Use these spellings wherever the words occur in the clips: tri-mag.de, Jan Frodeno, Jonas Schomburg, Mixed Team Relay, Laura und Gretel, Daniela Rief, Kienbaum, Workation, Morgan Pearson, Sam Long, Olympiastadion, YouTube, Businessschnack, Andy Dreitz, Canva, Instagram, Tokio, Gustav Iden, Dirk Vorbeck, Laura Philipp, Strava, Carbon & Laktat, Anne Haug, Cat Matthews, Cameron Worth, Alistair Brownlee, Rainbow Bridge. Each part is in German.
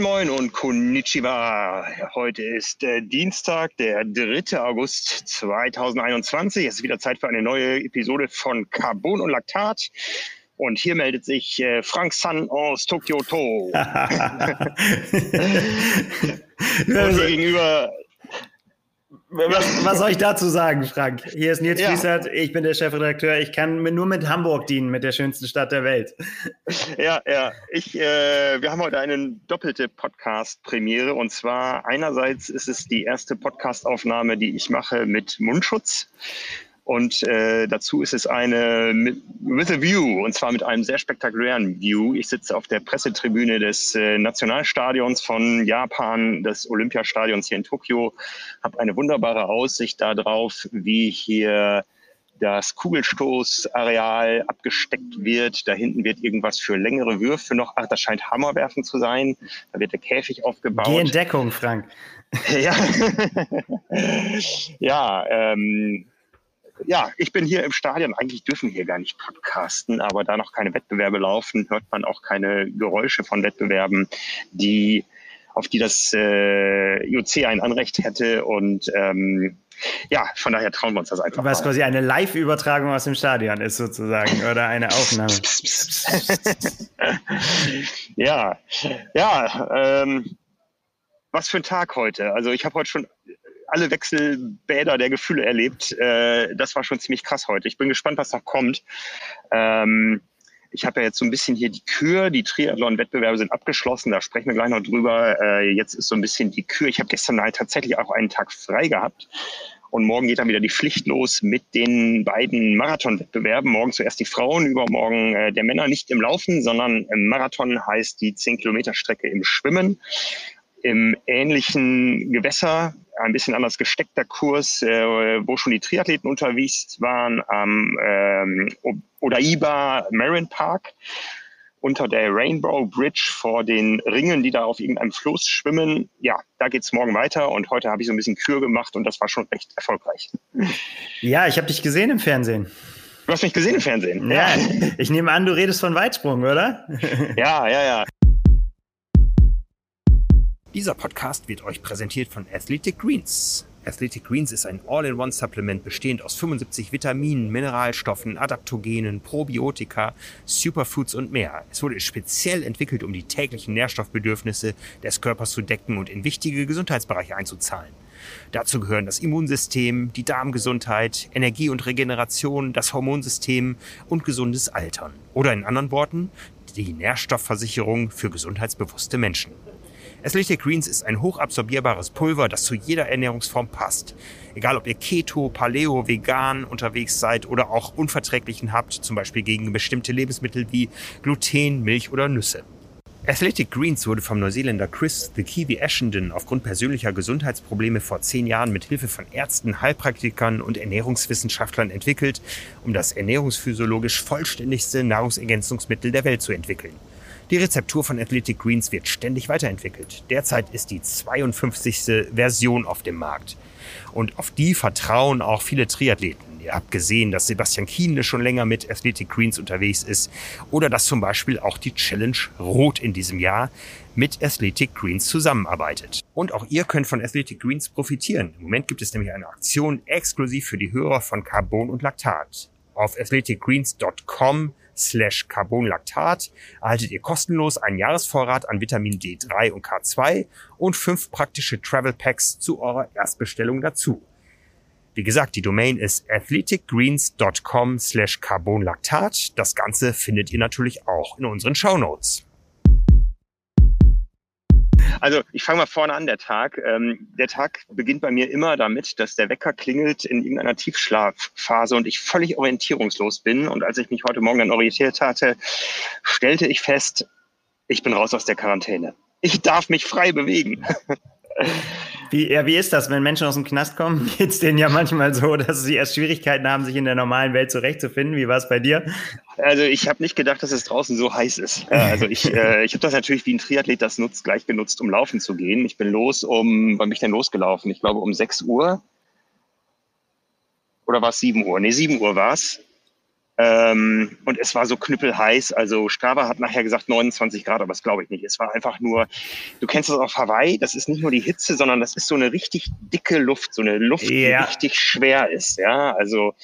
Moin Moin und Konnichiwa. Heute ist Dienstag, der 3. August 2021. Es ist wieder Zeit für eine neue Episode von Carbon und Laktat. Und hier meldet sich Frank Sun aus Tokio. Gegenüber... Was soll ich dazu sagen, Frank? Hier ist Nils Flieshardt, ich bin der Chefredakteur. Ich kann nur mit Hamburg dienen, mit der schönsten Stadt der Welt. Ja. Wir haben heute eine doppelte Podcast-Premiere. Und zwar einerseits ist es die erste Podcast-Aufnahme, die ich mache mit Mundschutz. Und dazu ist es eine with a view, und zwar mit einem sehr spektakulären View. Ich sitze auf der Pressetribüne des Nationalstadions von Japan, des Olympiastadions hier in Tokio, habe eine wunderbare Aussicht darauf, wie hier das Kugelstoßareal abgesteckt wird. Da hinten wird irgendwas für längere Würfe noch. Ach, das scheint Hammerwerfen zu sein. Da wird der Käfig aufgebaut. Geh in Deckung, Frank. Ja, ich bin hier im Stadion. Eigentlich dürfen wir hier gar nicht podcasten, aber da noch keine Wettbewerbe laufen, hört man auch keine Geräusche von Wettbewerben, auf die das IOC ein Anrecht hätte. Und von daher trauen wir uns das einfach. Was quasi eine Live-Übertragung aus dem Stadion ist sozusagen oder eine Aufnahme. Was für ein Tag heute. Also ich habe heute schon alle Wechselbäder der Gefühle erlebt. Das war schon ziemlich krass heute. Ich bin gespannt, was noch kommt. Ich habe ja jetzt so ein bisschen hier die Kür. Die Triathlon-Wettbewerbe sind abgeschlossen. Da sprechen wir gleich noch drüber. Jetzt ist so ein bisschen die Kür. Ich habe gestern halt tatsächlich auch einen Tag frei gehabt. Und morgen geht dann wieder die Pflicht los mit den beiden Marathon-Wettbewerben. Morgen zuerst die Frauen, übermorgen der Männer. Nicht im Laufen, sondern im Marathon heißt die 10-Kilometer-Strecke im Schwimmen. Im ähnlichen Gewässer, ein bisschen anders gesteckter Kurs, wo schon die Triathleten unterwegs waren, am Odaiba Marin Park, unter der Rainbow Bridge vor den Ringen, die da auf irgendeinem Floß schwimmen. Ja, da geht's morgen weiter und heute habe ich so ein bisschen Kür gemacht und das war schon recht erfolgreich. Ja, ich habe dich gesehen im Fernsehen. Du hast mich gesehen im Fernsehen? Ja, ich nehme an, du redest von Weitsprung, oder? Ja. Dieser Podcast wird euch präsentiert von Athletic Greens. Athletic Greens ist ein All-in-One-Supplement bestehend aus 75 Vitaminen, Mineralstoffen, Adaptogenen, Probiotika, Superfoods und mehr. Es wurde speziell entwickelt, um die täglichen Nährstoffbedürfnisse des Körpers zu decken und in wichtige Gesundheitsbereiche einzuzahlen. Dazu gehören das Immunsystem, die Darmgesundheit, Energie und Regeneration, das Hormonsystem und gesundes Altern. Oder in anderen Worten, die Nährstoffversicherung für gesundheitsbewusste Menschen. Athletic Greens ist ein hochabsorbierbares Pulver, das zu jeder Ernährungsform passt. Egal, ob ihr Keto, Paleo, vegan unterwegs seid oder auch Unverträglichen habt, zum Beispiel gegen bestimmte Lebensmittel wie Gluten, Milch oder Nüsse. Athletic Greens wurde vom Neuseeländer Chris The Kiwi Ashenden aufgrund persönlicher Gesundheitsprobleme vor 10 Jahren mit Hilfe von Ärzten, Heilpraktikern und Ernährungswissenschaftlern entwickelt, um das ernährungsphysiologisch vollständigste Nahrungsergänzungsmittel der Welt zu entwickeln. Die Rezeptur von Athletic Greens wird ständig weiterentwickelt. Derzeit ist die 52. Version auf dem Markt. Und auf die vertrauen auch viele Triathleten. Ihr habt gesehen, dass Sebastian Kienle schon länger mit Athletic Greens unterwegs ist. Oder dass zum Beispiel auch die Challenge Rot in diesem Jahr mit Athletic Greens zusammenarbeitet. Und auch ihr könnt von Athletic Greens profitieren. Im Moment gibt es nämlich eine Aktion exklusiv für die Hörer von Carbon und Laktat. Auf athleticgreens.com/Carbon-Laktat erhaltet ihr kostenlos einen Jahresvorrat an Vitamin D3 und K2 und 5 praktische Travel Packs zu eurer Erstbestellung dazu. Wie gesagt, die Domain ist athleticgreens.com/Carbon-Laktat. Das Ganze findet ihr natürlich auch in unseren Shownotes. Also ich fange mal vorne an, der Tag. Der Tag beginnt bei mir immer damit, dass der Wecker klingelt in irgendeiner Tiefschlafphase und ich völlig orientierungslos bin. Und als ich mich heute Morgen dann orientiert hatte, stellte ich fest, ich bin raus aus der Quarantäne. Ich darf mich frei bewegen. Wie ist das, wenn Menschen aus dem Knast kommen? Geht es denen ja manchmal so, dass sie erst Schwierigkeiten haben, sich in der normalen Welt zurechtzufinden. Wie war es bei dir? Also ich habe nicht gedacht, dass es draußen so heiß ist. Also ich habe das natürlich wie ein Triathlet, das gleich genutzt, um laufen zu gehen. Ich bin losgelaufen? Ich glaube um 6 Uhr. Oder war es 7 Uhr? Nee, 7 Uhr war es. Und es war so knüppelheiß. Also Strava hat nachher gesagt 29 Grad, aber das glaube ich nicht. Es war einfach nur, du kennst das auf Hawaii, das ist nicht nur die Hitze, sondern das ist so eine richtig dicke Luft, so eine Luft, die richtig schwer ist. Ja, also,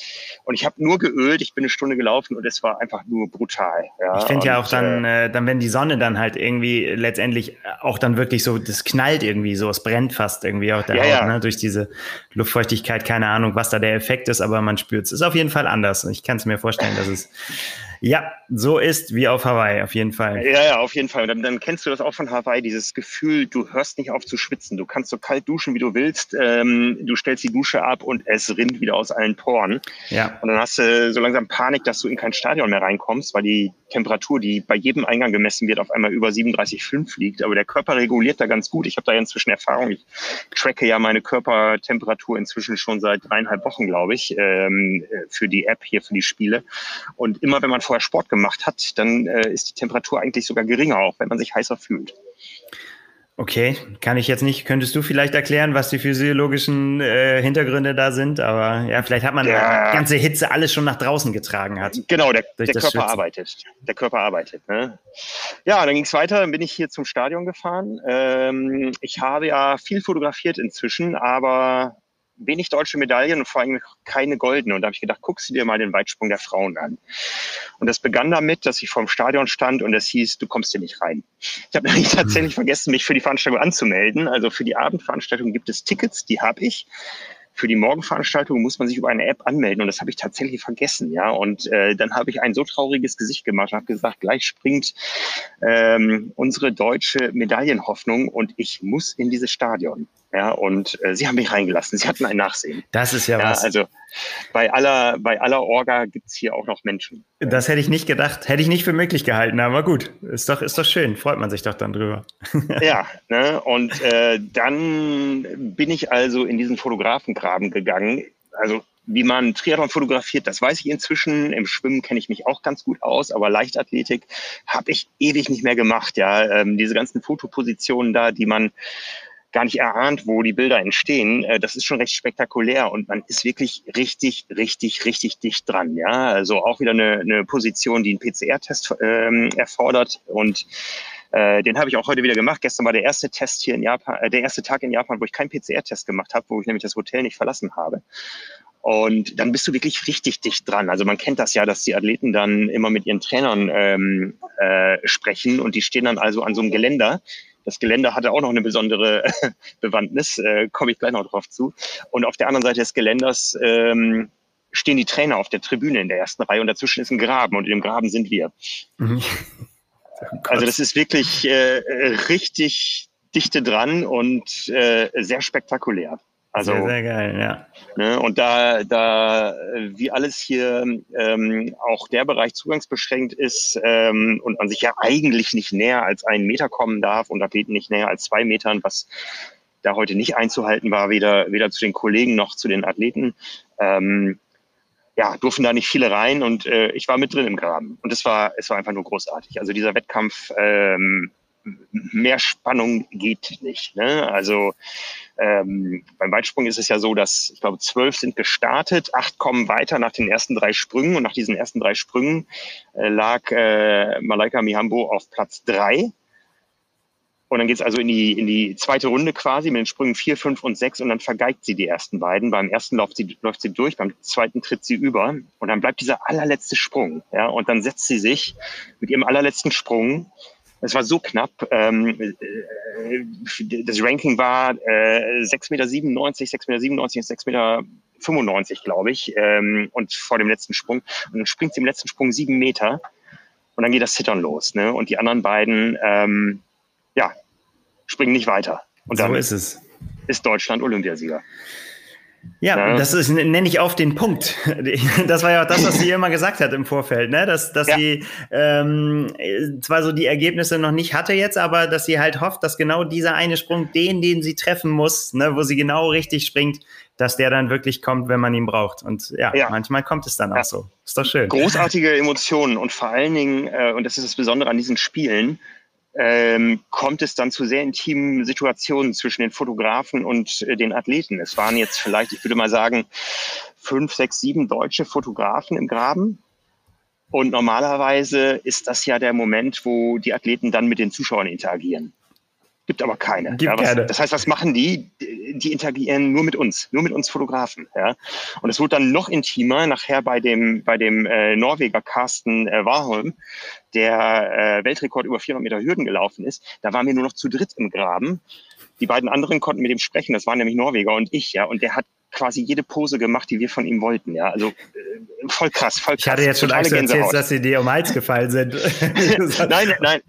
und ich habe nur geölt, ich bin eine Stunde gelaufen und es war einfach nur brutal. Ja? Ich finde ja auch dann, wenn die Sonne dann halt irgendwie letztendlich auch dann wirklich so, das knallt irgendwie so, es brennt fast irgendwie auch da ne? Durch diese Luftfeuchtigkeit, keine Ahnung, was da der Effekt ist, aber man spürt es. Ist auf jeden Fall anders. Ich kann es mir vorstellen, dass es so ist wie auf Hawaii, auf jeden Fall. Ja, auf jeden Fall. Dann kennst du das auch von Hawaii, dieses Gefühl, du hörst nicht auf zu schwitzen. Du kannst so kalt duschen, wie du willst. Du stellst die Dusche ab und es rinnt wieder aus allen Poren. Ja. Und dann hast du so langsam Panik, dass du in kein Stadion mehr reinkommst, weil die Temperatur, die bei jedem Eingang gemessen wird, auf einmal über 37,5 liegt. Aber der Körper reguliert da ganz gut. Ich habe da inzwischen Erfahrung. Ich tracke ja meine Körpertemperatur inzwischen schon seit 3,5 Wochen, glaube ich, für die App hier, für die Spiele. Und immer, wenn man vorher Sport gemacht hat, dann ist die Temperatur eigentlich sogar geringer, auch wenn man sich heißer fühlt. Okay, kann ich jetzt nicht. Könntest du vielleicht erklären, was die physiologischen Hintergründe da sind? Aber ja, vielleicht hat man die ganze Hitze alles schon nach draußen getragen hat. Genau, der Körper arbeitet. Der Körper arbeitet, ne? Ja, dann ging es weiter. Dann bin ich hier zum Stadion gefahren. Ich habe ja viel fotografiert inzwischen, aber wenig deutsche Medaillen und vor allem keine goldene. Und da habe ich gedacht, guckst du dir mal den Weitsprung der Frauen an. Und das begann damit, dass ich vorm Stadion stand und es hieß, du kommst hier nicht rein. Ich habe nämlich tatsächlich vergessen, mich für die Veranstaltung anzumelden. Also für die Abendveranstaltung gibt es Tickets, die habe ich. Für die Morgenveranstaltung muss man sich über eine App anmelden und das habe ich tatsächlich vergessen, ja. Und dann habe ich ein so trauriges Gesicht gemacht und habe gesagt, gleich springt unsere deutsche Medaillenhoffnung und ich muss in dieses Stadion. Ja, und sie haben mich reingelassen. Sie hatten ein Nachsehen. Das ist ja was. Also bei aller Orga gibt es hier auch noch Menschen. Das hätte ich nicht gedacht, hätte ich nicht für möglich gehalten, aber gut, ist doch schön, freut man sich doch dann drüber. Ja, ne? Und dann bin ich also in diesen Fotografengraben gegangen. Also wie man Triathlon fotografiert, das weiß ich inzwischen. Im Schwimmen kenne ich mich auch ganz gut aus, aber Leichtathletik habe ich ewig nicht mehr gemacht. Ja, diese ganzen Fotopositionen da, die man gar nicht erahnt, wo die Bilder entstehen. Das ist schon recht spektakulär und man ist wirklich richtig, richtig, richtig dicht dran. Ja, also auch wieder eine Position, die einen PCR-Test erfordert und den habe ich auch heute wieder gemacht. Gestern war der erste Test hier in Japan, der erste Tag in Japan, wo ich keinen PCR-Test gemacht habe, wo ich nämlich das Hotel nicht verlassen habe. Und dann bist du wirklich richtig dicht dran. Also man kennt das ja, dass die Athleten dann immer mit ihren Trainern sprechen und die stehen dann also an so einem Geländer. Das Geländer hatte auch noch eine besondere Bewandtnis, komme ich gleich noch drauf zu. Und auf der anderen Seite des Geländers stehen die Trainer auf der Tribüne in der ersten Reihe und dazwischen ist ein Graben und in dem Graben sind wir. Mhm. Also das ist wirklich richtig dichte dran und sehr spektakulär. Also, sehr, sehr geil, ja. Ne, und da wie alles hier auch der Bereich zugangsbeschränkt ist und man sich ja eigentlich nicht näher als 1 Meter kommen darf und Athleten nicht näher als 2 Metern, was da heute nicht einzuhalten war, weder zu den Kollegen noch zu den Athleten, durften da nicht viele rein und ich war mit drin im Graben. Und es war einfach nur großartig. Also dieser Wettkampf, mehr Spannung geht nicht. Ne? Also beim Weitsprung ist es ja so, dass ich glaube 12 sind gestartet, 8 kommen weiter nach den ersten 3 Sprüngen und nach diesen ersten 3 Sprüngen lag Malaika Mihambo auf Platz 3. Und dann geht es also in die zweite Runde quasi mit den Sprüngen 4, 5 und 6 und dann vergeigt sie die ersten beiden. Beim ersten läuft sie durch, beim zweiten tritt sie über und dann bleibt dieser allerletzte Sprung. Ja? Und dann setzt sie sich mit ihrem allerletzten Sprung. Es war so knapp, das Ranking war 6,97 Meter und 6,95 Meter, glaube ich, und vor dem letzten Sprung. Und dann springt sie im letzten Sprung 7 Meter und dann geht das Zittern los. Ne? Und die anderen beiden springen nicht weiter. Und so ist es. Ist Deutschland Olympiasieger. Ja, das nenne ich auf den Punkt. Das war ja auch das, was sie immer gesagt hat im Vorfeld, ne? Dass sie zwar so die Ergebnisse noch nicht hatte jetzt, aber dass sie halt hofft, dass genau dieser eine Sprung, den sie treffen muss, ne, wo sie genau richtig springt, dass der dann wirklich kommt, wenn man ihn braucht. Und manchmal kommt es dann auch so. Ist doch schön. Großartige Emotionen und vor allen Dingen, und das ist das Besondere an diesen Spielen, kommt es dann zu sehr intimen Situationen zwischen den Fotografen und den Athleten. Es waren jetzt vielleicht, ich würde mal sagen, 5, 6, 7 deutsche Fotografen im Graben Und normalerweise ist das ja der Moment, wo die Athleten dann mit den Zuschauern interagieren. Gibt aber keine. Das heißt, was machen die? Die interagieren nur mit uns Fotografen. Ja? Und es wurde dann noch intimer nachher bei dem Norweger Carsten Warholm, der Weltrekord über 400 Meter Hürden gelaufen ist. Da waren wir nur noch zu dritt im Graben. Die beiden anderen konnten mit ihm sprechen. Das waren nämlich Norweger und ich. Ja? Und der hat quasi jede Pose gemacht, die wir von ihm wollten. Ja, also voll krass, voll krass. Ich hatte jetzt schon Angst erzählt, dass sie dir um den Hals gefallen sind. Nein.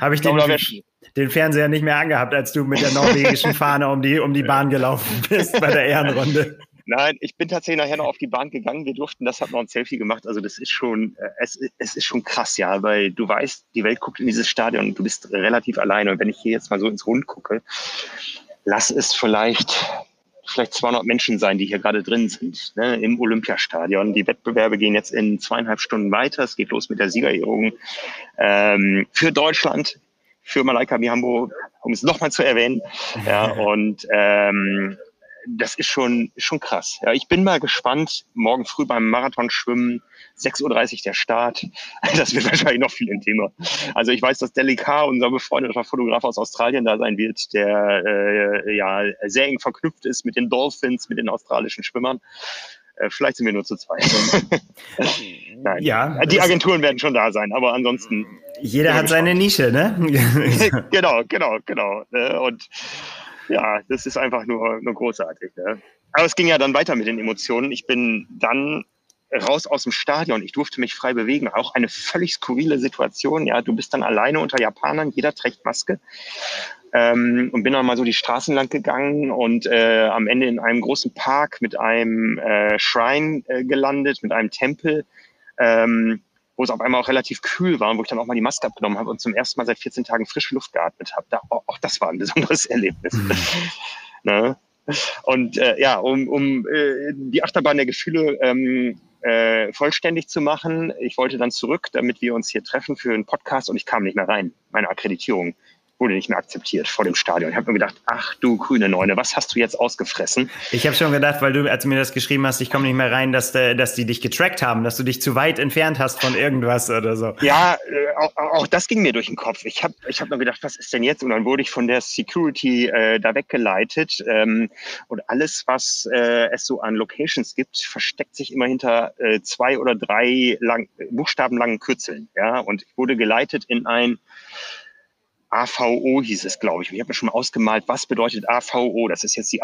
Habe ich den Fernseher nicht mehr angehabt, als du mit der norwegischen Fahne um die Bahn gelaufen bist bei der Ehrenrunde. Nein, ich bin tatsächlich nachher noch auf die Bahn gegangen. Wir durften, das hat noch ein Selfie gemacht. Also das ist schon, es ist schon krass, ja, weil du weißt, die Welt guckt in dieses Stadion und du bist relativ alleine. Und wenn ich hier jetzt mal so ins Rund gucke, lass es vielleicht 200 Menschen sein, die hier gerade drin sind, ne, im Olympiastadion. Die Wettbewerbe gehen jetzt in 2,5 Stunden weiter. Es geht los mit der Siegerehrung für Deutschland, für Malaika Mihambo, um es nochmal zu erwähnen. Ja, und das ist schon krass. Ja, ich bin mal gespannt, morgen früh beim Marathonschwimmen, 6:30 Uhr der Start. Das wird wahrscheinlich noch viel intimer. Also ich weiß, dass Deli K., unser befreundeter Fotograf aus Australien, da sein wird, der sehr eng verknüpft ist mit den Dolphins, mit den australischen Schwimmern. Vielleicht sind wir nur zu zweit. Nein. Ja, die Agenturen werden schon da sein, aber ansonsten... Jeder hat seine Nische, ne? Genau. Und ja, das ist einfach nur großartig. Ne? Aber es ging ja dann weiter mit den Emotionen. Ich bin dann raus aus dem Stadion. Ich durfte mich frei bewegen. Auch eine völlig skurrile Situation. Ja, du bist dann alleine unter Japanern. Jeder trägt Maske. Und bin dann mal so die Straßen lang gegangen und am Ende in einem großen Park mit einem Shrine gelandet, mit einem Tempel. Wo es auf einmal auch relativ kühl war und wo ich dann auch mal die Maske abgenommen habe und zum ersten Mal seit 14 Tagen frische Luft geatmet habe. Auch das war ein besonderes Erlebnis. Ne? Und um die Achterbahn der Gefühle vollständig zu machen, ich wollte dann zurück, damit wir uns hier treffen für einen Podcast, und ich kam nicht mehr rein. Meine Akkreditierung wurde nicht mehr akzeptiert vor dem Stadion. Ich habe mir gedacht, ach du grüne Neune, was hast du jetzt ausgefressen? Ich habe schon gedacht, weil du, als du mir das geschrieben hast, ich komme nicht mehr rein, dass die dich getrackt haben, dass du dich zu weit entfernt hast von irgendwas oder so. Ja, auch das ging mir durch den Kopf. Ich hab nur gedacht, was ist denn jetzt? Und dann wurde ich von der Security da weggeleitet. Und alles, was es so an Locations gibt, versteckt sich immer hinter 2 oder 3 buchstabenlangen Kürzeln. Ja? Und ich wurde geleitet in ein... AVO hieß es, glaube ich. Ich habe mir schon mal ausgemalt, was bedeutet AVO. Das ist jetzt die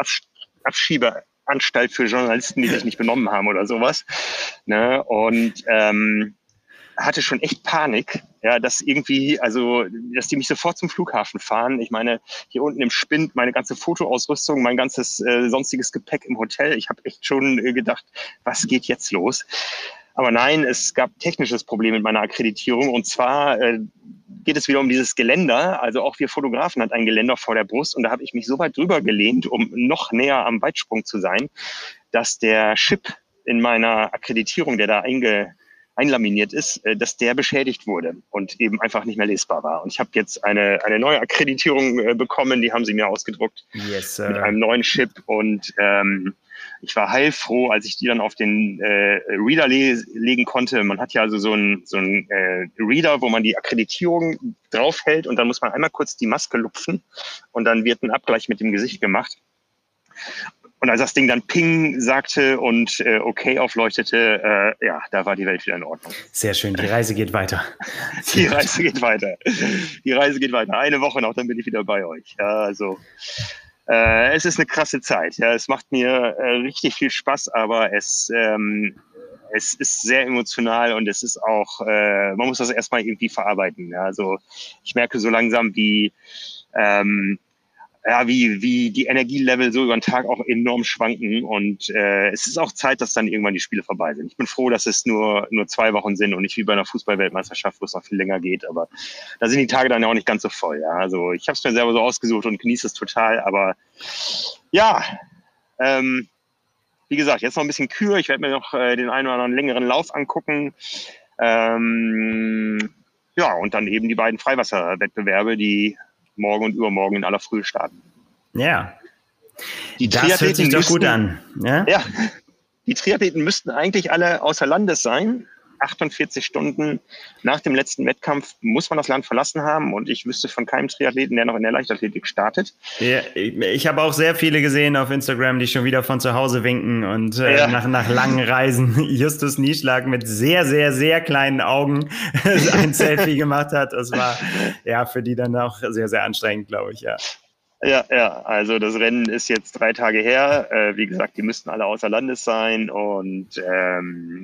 Abschiebeanstalt für Journalisten, die sich nicht benommen haben oder sowas. Ne? Und hatte schon echt Panik, ja, dass die mich sofort zum Flughafen fahren. Ich meine, hier unten im Spind, meine ganze Fotoausrüstung, mein ganzes sonstiges Gepäck im Hotel. Ich habe echt schon gedacht, was geht jetzt los? Aber nein, es gab technisches Problem mit meiner Akkreditierung. Und zwar geht es wieder um dieses Geländer. Also auch wir Fotografen hatten ein Geländer vor der Brust. Und da habe ich mich so weit drüber gelehnt, um noch näher am Weitsprung zu sein, dass der Chip in meiner Akkreditierung, der da einlaminiert ist, dass der beschädigt wurde und eben einfach nicht mehr lesbar war. Und ich habe jetzt eine neue Akkreditierung bekommen. Die haben sie mir ausgedruckt, yes, mit einem neuen Chip. Und ich war heilfroh, als ich die dann auf den Reader legen konnte. Man hat ja also so einen Reader, wo man die Akkreditierung draufhält und dann muss man einmal kurz die Maske lupfen und dann wird ein Abgleich mit dem Gesicht gemacht. Und als das Ding dann Ping sagte und okay aufleuchtete, da war die Welt wieder in Ordnung. Sehr schön, die Reise geht weiter. Eine Woche noch, dann bin ich wieder bei euch. Also... es ist eine krasse Zeit. Ja, es macht mir richtig viel Spaß, aber es ist sehr emotional und es ist auch, man muss das erstmal irgendwie verarbeiten. Ja. Also ich merke so langsam, wie die Energielevel so über den Tag auch enorm schwanken und es ist auch Zeit, dass dann irgendwann die Spiele vorbei sind. Ich bin froh, dass es nur 2 Wochen sind und nicht wie bei einer Fußballweltmeisterschaft, wo es noch viel länger geht, aber da sind die Tage dann ja auch nicht ganz so voll. Ja. Also ich habe es mir selber so ausgesucht und genieße es total, aber ja, wie gesagt, jetzt noch ein bisschen Kür. Ich werde mir noch den einen oder anderen längeren Lauf angucken. Und dann eben die beiden Freiwasserwettbewerbe, die morgen und übermorgen in aller Früh starten. Ja, das hört sich doch gut an. Ja? Ja, die Triathleten müssten eigentlich alle außer Landes sein, 48 Stunden nach dem letzten Wettkampf muss man das Land verlassen haben und ich wüsste von keinem Triathleten, der noch in der Leichtathletik startet. Ja, ich habe auch sehr viele gesehen auf Instagram, die schon wieder von zu Hause winken und nach langen Reisen Justus Nieschlag mit sehr, sehr, sehr kleinen Augen ein Selfie gemacht hat. Das war ja für die dann auch sehr, sehr anstrengend, glaube ich, ja. Ja, also das Rennen ist jetzt 3 Tage her. Wie gesagt, die müssten alle außer Landes sein und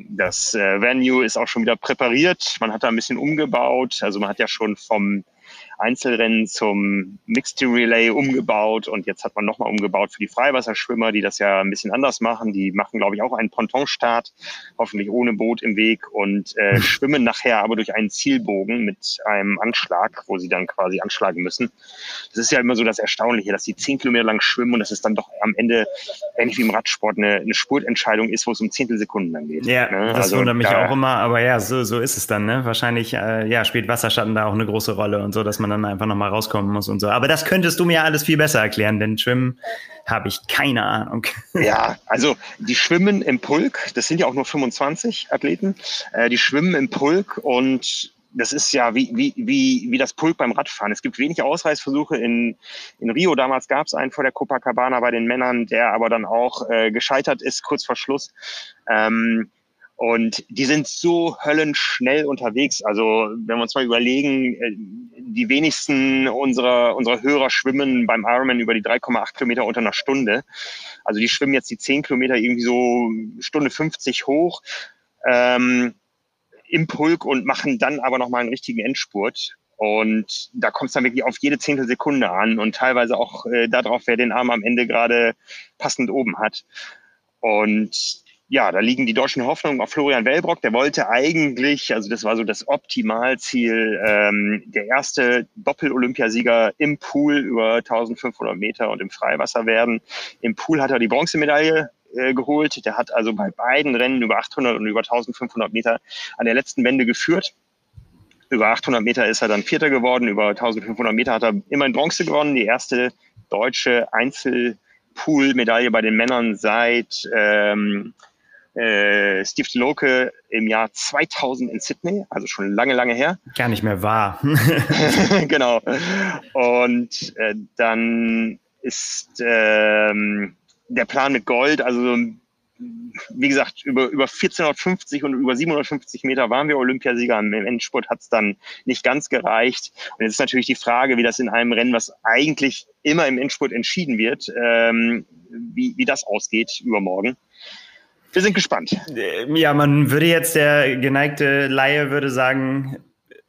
das Venue ist auch schon wieder präpariert. Man hat da ein bisschen umgebaut. Also man hat ja schon vom Einzelrennen zum Mixed Team Relay umgebaut und jetzt hat man nochmal umgebaut für die Freiwasserschwimmer, die das ja ein bisschen anders machen. Die machen, glaube ich, auch einen Pontonstart, hoffentlich ohne Boot im Weg und schwimmen nachher aber durch einen Zielbogen mit einem Anschlag, wo sie dann quasi anschlagen müssen. Das ist ja immer so das Erstaunliche, dass die 10 Kilometer lang schwimmen und dass es dann doch am Ende, ähnlich wie im Radsport, eine Spurtentscheidung ist, wo es um 1/10 Sekunden dann geht. Ja, ne? Das also, wundert mich auch immer, aber ja, so ist es dann. Ne? Wahrscheinlich spielt Wasserschatten da auch eine große Rolle und so, dass man dann einfach nochmal rauskommen muss und so. Aber das könntest du mir alles viel besser erklären, denn Schwimmen habe ich keine Ahnung. Ja, also die schwimmen im Pulk, das sind ja auch nur 25 Athleten, die schwimmen im Pulk und das ist ja wie das Pulk beim Radfahren. Es gibt wenige Ausreißversuche. In Rio damals gab es einen vor der Copacabana bei den Männern, der aber dann auch gescheitert ist, kurz vor Schluss. Und die sind so höllenschnell unterwegs. Also wenn wir uns mal überlegen, die wenigsten unserer Hörer schwimmen beim Ironman über die 3,8 Kilometer unter einer Stunde. Also die schwimmen jetzt die 10 Kilometer irgendwie so 1:50 hoch im Pulk und machen dann aber nochmal einen richtigen Endspurt. Und da kommt es dann wirklich auf jede 1/10 Sekunde an und teilweise auch darauf, wer den Arm am Ende gerade passend oben hat. Und ja, da liegen die deutschen Hoffnungen auf Florian Wellbrock. Der wollte eigentlich, also das war so das Optimalziel, der erste Doppel-Olympiasieger im Pool über 1500 Meter und im Freiwasser werden. Im Pool hat er die Bronzemedaille geholt. Der hat also bei beiden Rennen über 800 und über 1500 Meter an der letzten Wende geführt. Über 800 Meter ist er dann Vierter geworden. Über 1500 Meter hat er immerhin Bronze gewonnen. Die erste deutsche Einzel-Pool-Medaille bei den Männern seit Steve Loke im Jahr 2000 in Sydney, also schon lange, lange her. Gar nicht mehr wahr. Genau. Und dann ist der Plan mit Gold, also wie gesagt, über 1450 und über 750 Meter waren wir Olympiasieger. Im Endspurt hat es dann nicht ganz gereicht. Und jetzt ist natürlich die Frage, wie das in einem Rennen, was eigentlich immer im Endspurt entschieden wird, wie das ausgeht übermorgen. Wir sind gespannt. Ja, man würde jetzt, der geneigte Laie würde sagen,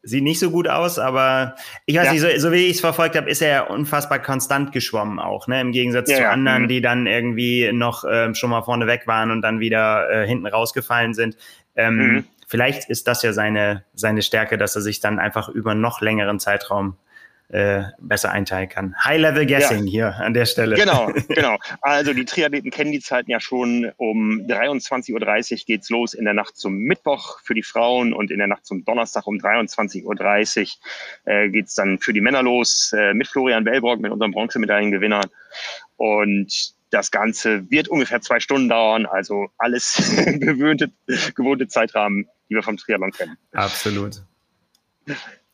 sieht nicht so gut aus, aber ich weiß nicht, so wie ich es verfolgt habe, ist er ja unfassbar konstant geschwommen auch, ne? Im Gegensatz zu anderen, die dann irgendwie noch schon mal vorne weg waren und dann wieder hinten rausgefallen sind. Vielleicht ist das ja seine Stärke, dass er sich dann einfach über noch längeren Zeitraum besser einteilen kann. High-Level-Guessing hier an der Stelle. Genau. Also die Triathleten kennen die Zeiten ja schon. Um 23:30 Uhr geht's los in der Nacht zum Mittwoch für die Frauen und in der Nacht zum Donnerstag um 23:30 Uhr geht's dann für die Männer los mit Florian Wellbrock, mit unserem Bronzemedaillengewinner. Und das Ganze wird ungefähr 2 Stunden dauern, also alles gewohnte Zeitrahmen, die wir vom Triathlon kennen. Absolut.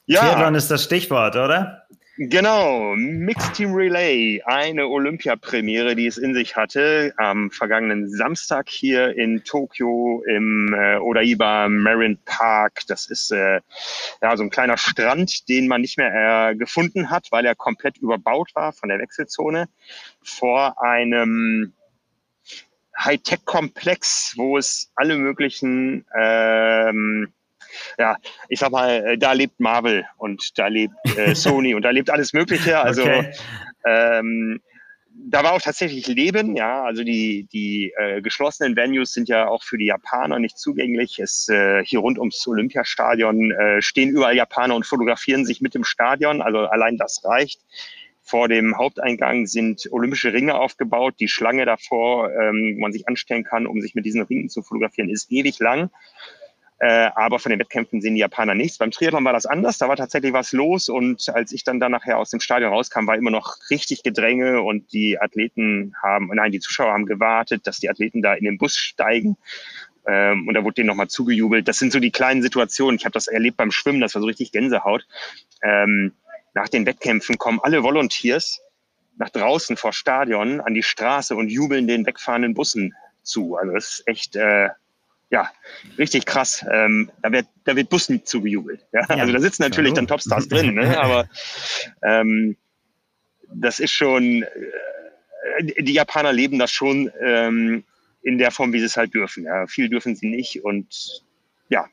Ja. Triathlon ist das Stichwort, oder? Genau, Mixed Team Relay, eine Olympiapremiere, die es in sich hatte, am vergangenen Samstag hier in Tokio im Odaiba Marin Park. Das ist so ein kleiner Strand, den man nicht mehr gefunden hat, weil er komplett überbaut war von der Wechselzone, vor einem Hightech-Komplex, wo es alle möglichen ich sag mal, da lebt Marvel und da lebt Sony und da lebt alles Mögliche. Also da war auch tatsächlich Leben, ja. Also die geschlossenen Venues sind ja auch für die Japaner nicht zugänglich. Hier rund ums Olympiastadion stehen überall Japaner und fotografieren sich mit dem Stadion. Also allein das reicht. Vor dem Haupteingang sind olympische Ringe aufgebaut. Die Schlange davor, wo man sich anstellen kann, um sich mit diesen Ringen zu fotografieren, ist ewig lang. Aber von den Wettkämpfen sehen die Japaner nichts. Beim Triathlon war das anders, da war tatsächlich was los und als ich dann nachher aus dem Stadion rauskam, war immer noch richtig Gedränge und die Zuschauer haben gewartet, dass die Athleten da in den Bus steigen Und da wurde denen nochmal zugejubelt. Das sind so die kleinen Situationen. Ich habe das erlebt beim Schwimmen, das war so richtig Gänsehaut. Nach den Wettkämpfen kommen alle Volunteers nach draußen vor Stadion an die Straße und jubeln den wegfahrenden Bussen zu. Also das ist echt, ja, richtig krass. Da wird Bussen zugejubelt. Ja? Ja. Also da sitzen natürlich dann Topstars drin, ne? Aber das ist schon, die Japaner leben das schon in der Form, wie sie es halt dürfen. Ja? Viel dürfen sie nicht und ja,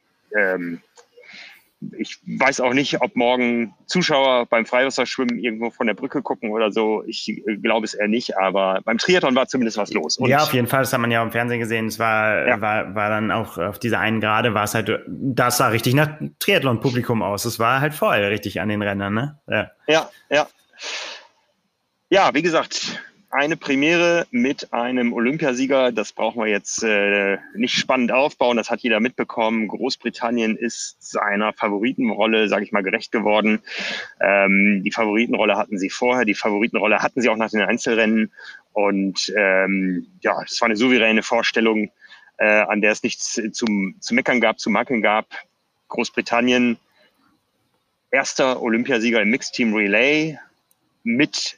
ich weiß auch nicht, ob morgen Zuschauer beim Freiwasserschwimmen irgendwo von der Brücke gucken oder so. Ich glaube es eher nicht, aber beim Triathlon war zumindest was los. Und ja, auf jeden Fall. Das hat man ja im Fernsehen gesehen. Es war, war dann auch auf dieser einen Gerade war es halt, das sah richtig nach Triathlon-Publikum aus. Es war halt voll richtig an den Rändern, ne? Ja. Ja, wie gesagt, eine Premiere mit einem Olympiasieger, das brauchen wir jetzt nicht spannend aufbauen, das hat jeder mitbekommen. Großbritannien ist seiner Favoritenrolle, sage ich mal, gerecht geworden. Die Favoritenrolle hatten sie vorher, die Favoritenrolle hatten sie auch nach den Einzelrennen. Und ja, es war eine souveräne Vorstellung, an der es nichts zu meckern gab, zu makeln gab. Großbritannien, erster Olympiasieger im Mixed Team Relay mit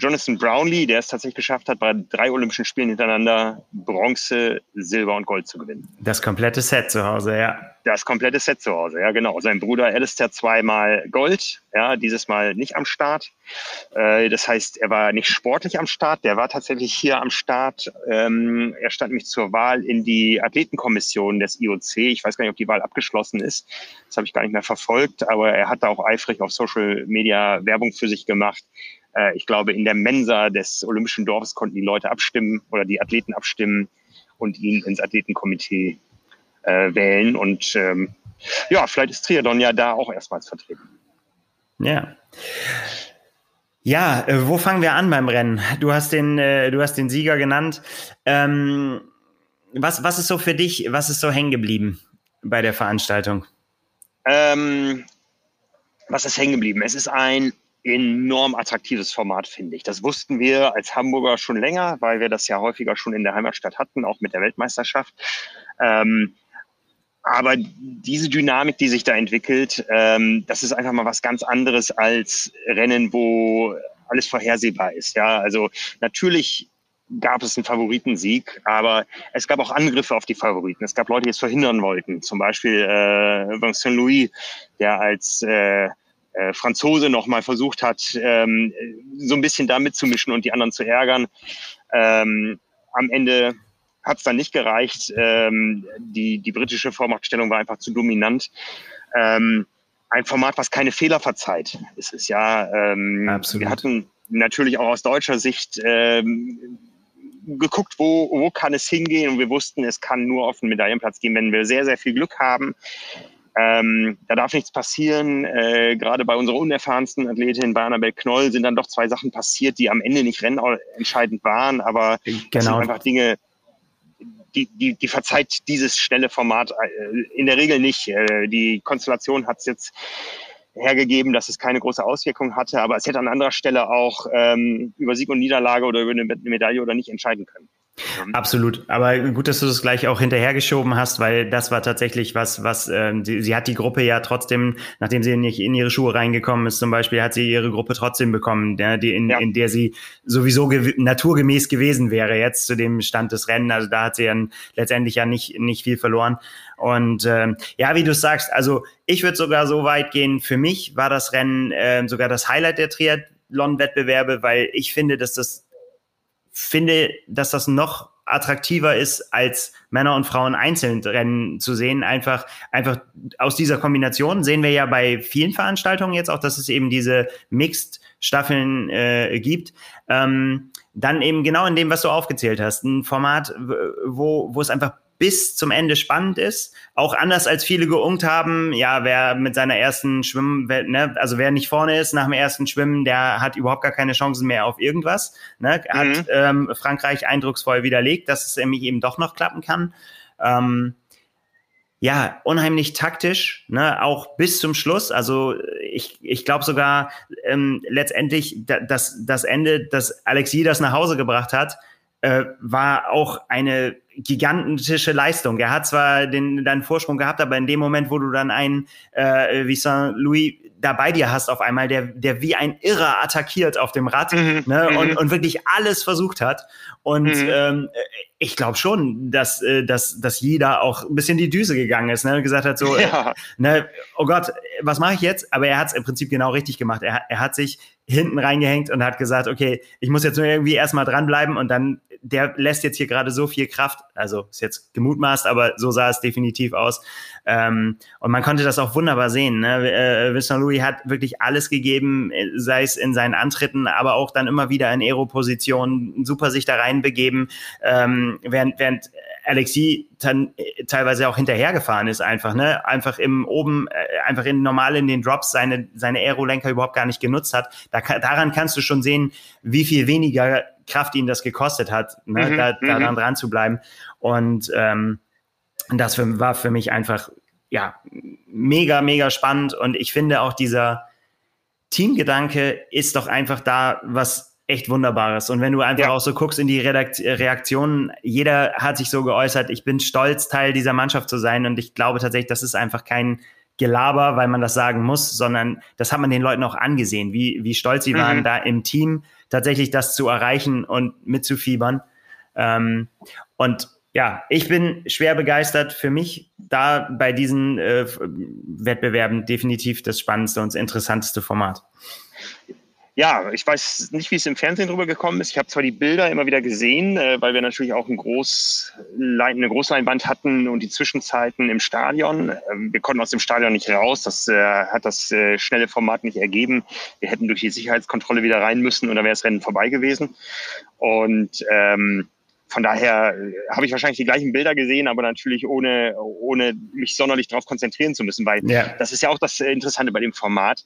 Jonathan Brownlee, der es tatsächlich geschafft hat, bei 3 Olympischen Spielen hintereinander Bronze, Silber und Gold zu gewinnen. Das komplette Set zu Hause, ja. Das komplette Set zu Hause, ja, genau. Sein Bruder Alistair 2-mal Gold, ja, dieses Mal nicht am Start. Das heißt, er war nicht sportlich am Start, der war tatsächlich hier am Start. Er stand nämlich zur Wahl in die Athletenkommission des IOC. Ich weiß gar nicht, ob die Wahl abgeschlossen ist. Das habe ich gar nicht mehr verfolgt, aber er hat da auch eifrig auf Social Media Werbung für sich gemacht. Ich glaube, in der Mensa des Olympischen Dorfes konnten die Leute abstimmen oder die Athleten abstimmen und ihn ins Athletenkomitee wählen. Und ja, vielleicht ist Triathlon ja da auch erstmals vertreten. Ja. Ja, wo fangen wir an beim Rennen? Du hast den Sieger genannt. Was ist so für dich, was ist so hängen geblieben bei der Veranstaltung? Was ist hängen geblieben? Es ist ein enorm attraktives Format, finde ich. Das wussten wir als Hamburger schon länger, weil wir das ja häufiger schon in der Heimatstadt hatten, auch mit der Weltmeisterschaft. Aber diese Dynamik, die sich da entwickelt, das ist einfach mal was ganz anderes als Rennen, wo alles vorhersehbar ist. Ja, also natürlich gab es einen Favoritensieg, aber es gab auch Angriffe auf die Favoriten. Es gab Leute, die es verhindern wollten. Zum Beispiel Vincent Louis, der als Franzose noch mal versucht hat, so ein bisschen da mitzumischen und die anderen zu ärgern. Am Ende hat es dann nicht gereicht. Die britische Vormachtstellung war einfach zu dominant. Ein Format, was keine Fehler verzeiht, ist es ja. Absolut. Wir hatten natürlich auch aus deutscher Sicht geguckt, wo kann es hingehen. Und wir wussten, es kann nur auf den Medaillenplatz gehen, wenn wir sehr, sehr viel Glück haben. Da darf nichts passieren. Gerade bei unserer unerfahrensten Athletin, bei Annabel Knoll, sind dann doch 2 Sachen passiert, die am Ende nicht rennentscheidend waren. Aber das sind einfach Dinge, die verzeiht dieses schnelle Format in der Regel nicht. Die Konstellation hat es jetzt hergegeben, dass es keine große Auswirkung hatte. Aber es hätte an anderer Stelle auch über Sieg und Niederlage oder über eine Medaille oder nicht entscheiden können. Absolut, aber gut, dass du das gleich auch hinterhergeschoben hast, weil das war tatsächlich was sie hat die Gruppe ja trotzdem, nachdem sie nicht in ihre Schuhe reingekommen ist zum Beispiel, hat sie ihre Gruppe trotzdem bekommen, in der sie sowieso naturgemäß gewesen wäre jetzt zu dem Stand des Rennens, also da hat sie dann letztendlich ja nicht viel verloren und ja, wie du sagst, also ich würde sogar so weit gehen, für mich war das Rennen sogar das Highlight der Triathlon-Wettbewerbe, weil ich finde, dass das noch attraktiver ist, als Männer und Frauen einzeln rennen zu sehen. Einfach aus dieser Kombination sehen wir ja bei vielen Veranstaltungen jetzt auch, dass es eben diese Mixed-Staffeln gibt. Dann eben genau in dem, was du aufgezählt hast, ein Format, wo es einfach bis zum Ende spannend ist. Auch anders als viele geungt haben, ja, wer mit seiner ersten wer nicht vorne ist nach dem ersten Schwimmen, der hat überhaupt gar keine Chancen mehr auf irgendwas. Ne? Hat Frankreich eindrucksvoll widerlegt, dass es nämlich eben doch noch klappen kann. Ja, unheimlich taktisch, ne, auch bis zum Schluss. Also ich glaube sogar letztendlich das Ende, dass Alexi das nach Hause gebracht hat, war auch eine gigantische Leistung. Er hat zwar dann Vorsprung gehabt, aber in dem Moment, wo du dann einen Vincent Louis da bei dir hast auf einmal, der wie ein Irrer attackiert auf dem Rad, ne, und wirklich alles versucht hat. Und ich glaube schon, dass jeder auch ein bisschen die Düse gegangen ist, ne, und gesagt hat so, ne, oh Gott, was mache ich jetzt? Aber er hat es im Prinzip genau richtig gemacht. Er hat sich hinten reingehängt und hat gesagt, okay, ich muss jetzt nur irgendwie erstmal dranbleiben und dann, der lässt jetzt hier gerade so viel Kraft, also ist jetzt gemutmaßt, aber so sah es definitiv aus. Und man konnte das auch wunderbar sehen, ne? Vincent Louis hat wirklich alles gegeben, sei es in seinen Antritten, aber auch dann immer wieder in Aero-Positionen, super sich da reinbegeben, während Alexi dann teilweise auch hinterhergefahren ist einfach, ne? Einfach normal in den Drops seine Aero-Lenker überhaupt gar nicht genutzt hat. Daran kannst du schon sehen, wie viel weniger Kraft ihn das gekostet hat, ne? Daran dran zu bleiben. Und das war für mich einfach ja mega, mega spannend. Und ich finde auch, dieser Teamgedanke ist doch einfach da, was echt Wunderbares. Und wenn du einfach auch so guckst in die Reaktionen, jeder hat sich so geäußert, ich bin stolz, Teil dieser Mannschaft zu sein. Und ich glaube tatsächlich, das ist einfach kein Gelaber, weil man das sagen muss, sondern das hat man den Leuten auch angesehen, wie stolz sie waren, da im Team tatsächlich das zu erreichen und mitzufiebern. Und ja, ich bin schwer begeistert. Für mich da bei diesen Wettbewerben definitiv das spannendste und interessanteste Format. Ja, ich weiß nicht, wie es im Fernsehen drüber gekommen ist. Ich habe zwar die Bilder immer wieder gesehen, weil wir natürlich auch eine Großleinwand hatten und die Zwischenzeiten im Stadion. Wir konnten aus dem Stadion nicht raus. Das hat das schnelle Format nicht ergeben. Wir hätten durch die Sicherheitskontrolle wieder rein müssen und da wäre das Rennen vorbei gewesen. Und von daher habe ich wahrscheinlich die gleichen Bilder gesehen, aber natürlich ohne mich sonderlich darauf konzentrieren zu müssen, weil das ist ja auch das Interessante bei dem Format.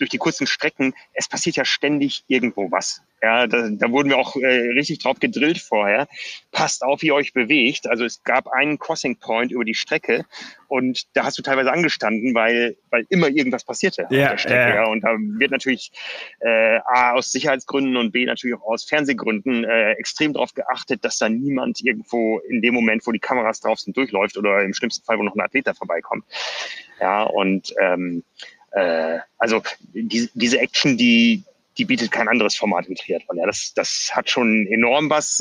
Durch die kurzen Strecken, es passiert ja ständig irgendwo was. Ja, da wurden wir auch richtig drauf gedrillt vorher. Passt auf, wie ihr euch bewegt. Also es gab einen Crossing Point über die Strecke und da hast du teilweise angestanden, weil immer irgendwas passierte auf der Strecke. Ja. Und da wird natürlich A, aus Sicherheitsgründen und B, natürlich auch aus Fernsehgründen extrem drauf geachtet, dass da niemand irgendwo in dem Moment, wo die Kameras drauf sind, durchläuft oder im schlimmsten Fall, wo noch ein Athlet da vorbeikommt. Ja, und also diese Action, die bietet kein anderes Format im Triathlon. Ja, das hat schon enorm was.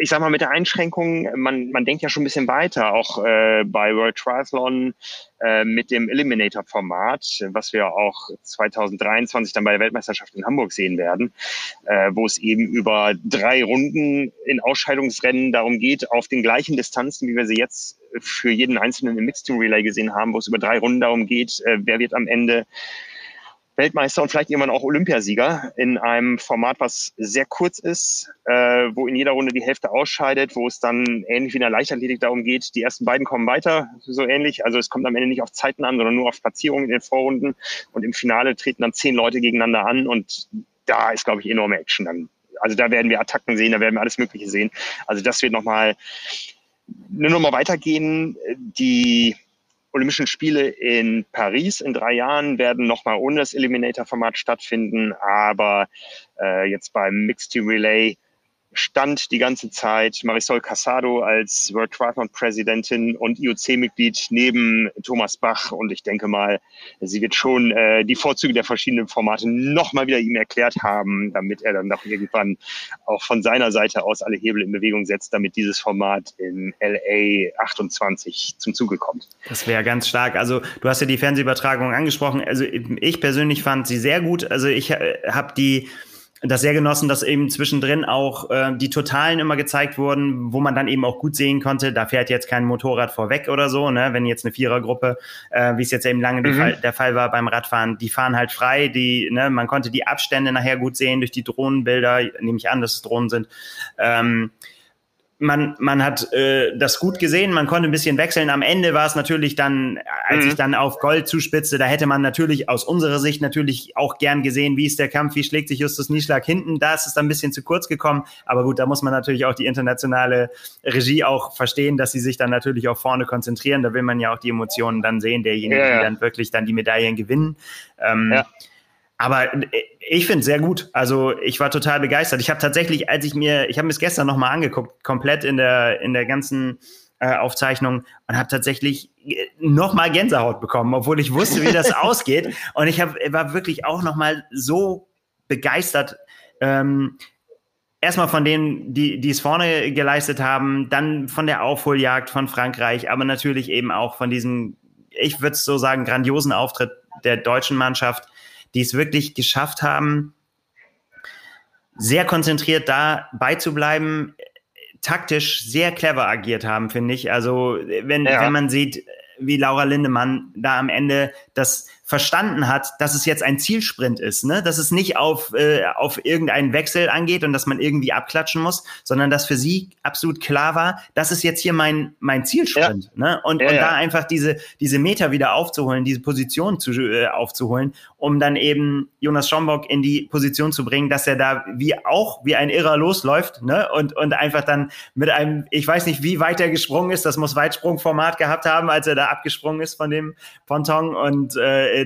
Ich sag mal, mit der Einschränkung, man denkt ja schon ein bisschen weiter, auch bei World Triathlon mit dem Eliminator-Format, was wir auch 2023 dann bei der Weltmeisterschaft in Hamburg sehen werden, wo es eben über 3 Runden in Ausscheidungsrennen darum geht, auf den gleichen Distanzen, wie wir sie jetzt für jeden Einzelnen im Mixed Team Relay gesehen haben, wo es über 3 Runden darum geht, wer wird am Ende Weltmeister und vielleicht irgendwann auch Olympiasieger, in einem Format, was sehr kurz ist, wo in jeder Runde die Hälfte ausscheidet, wo es dann ähnlich wie in der Leichtathletik darum geht, die ersten beiden kommen weiter, so ähnlich. Also es kommt am Ende nicht auf Zeiten an, sondern nur auf Platzierungen in den Vorrunden. Und im Finale treten dann 10 Leute gegeneinander an und da ist, glaube ich, enorme Action dann. Also da werden wir Attacken sehen, da werden wir alles Mögliche sehen. Also das wird nochmal eine Nummer weitergehen. Die Olympischen Spiele in Paris in 3 Jahren werden nochmal ohne das Eliminator-Format stattfinden, aber jetzt beim Mixed Team Relay stand die ganze Zeit Marisol Casado als World Triathlon-Präsidentin und IOC-Mitglied neben Thomas Bach und ich denke mal, sie wird schon die Vorzüge der verschiedenen Formate nochmal wieder ihm erklärt haben, damit er dann doch irgendwann auch von seiner Seite aus alle Hebel in Bewegung setzt, damit dieses Format in LA 28 zum Zuge kommt. Das wäre ganz stark. Also du hast ja die Fernsehübertragung angesprochen. Also ich persönlich fand sie sehr gut. Also ich habe das sehr genossen, dass eben zwischendrin auch die Totalen immer gezeigt wurden, wo man dann eben auch gut sehen konnte, da fährt jetzt kein Motorrad vorweg oder so, ne? Wenn jetzt eine Vierergruppe, wie es jetzt eben lange der Fall war beim Radfahren, die fahren halt frei, man konnte die Abstände nachher gut sehen durch die Drohnenbilder, nehme ich an, dass es Drohnen sind. Man hat das gut gesehen, man konnte ein bisschen wechseln. Am Ende war es natürlich dann, als ich dann auf Gold zuspitzte, da hätte man natürlich aus unserer Sicht natürlich auch gern gesehen, wie ist der Kampf, wie schlägt sich Justus Nieschlag hinten. Da ist es dann ein bisschen zu kurz gekommen. Aber gut, da muss man natürlich auch die internationale Regie auch verstehen, dass sie sich dann natürlich auch vorne konzentrieren. Da will man ja auch die Emotionen dann sehen, derjenigen, die dann wirklich dann die Medaillen gewinnen. Aber ich finde es sehr gut. Also ich war total begeistert. Ich habe tatsächlich, ich habe mir es gestern nochmal angeguckt, komplett in der ganzen Aufzeichnung, und habe tatsächlich nochmal Gänsehaut bekommen, obwohl ich wusste, wie das ausgeht. Und ich war wirklich auch nochmal so begeistert, erstmal von denen, die es vorne geleistet haben, dann von der Aufholjagd von Frankreich, aber natürlich eben auch von diesem, ich würde es so sagen, grandiosen Auftritt der deutschen Mannschaft, die es wirklich geschafft haben, sehr konzentriert dabei zu bleiben, taktisch sehr clever agiert haben, finde ich. Also wenn man sieht, wie Laura Lindemann da am Ende das verstanden hat, dass es jetzt ein Zielsprint ist, ne? Dass es nicht auf irgendeinen Wechsel angeht und dass man irgendwie abklatschen muss, sondern dass für sie absolut klar war, das ist jetzt hier mein Zielsprint. Ja. Ne? Und da einfach diese Meter wieder aufzuholen, diese Position aufzuholen, um dann eben Jonas Schomburg in die Position zu bringen, dass er da wie ein Irrer losläuft, ne? Und einfach dann mit einem, ich weiß nicht, wie weit er gesprungen ist, das muss Weitsprungformat gehabt haben, als er da abgesprungen ist von dem Ponton und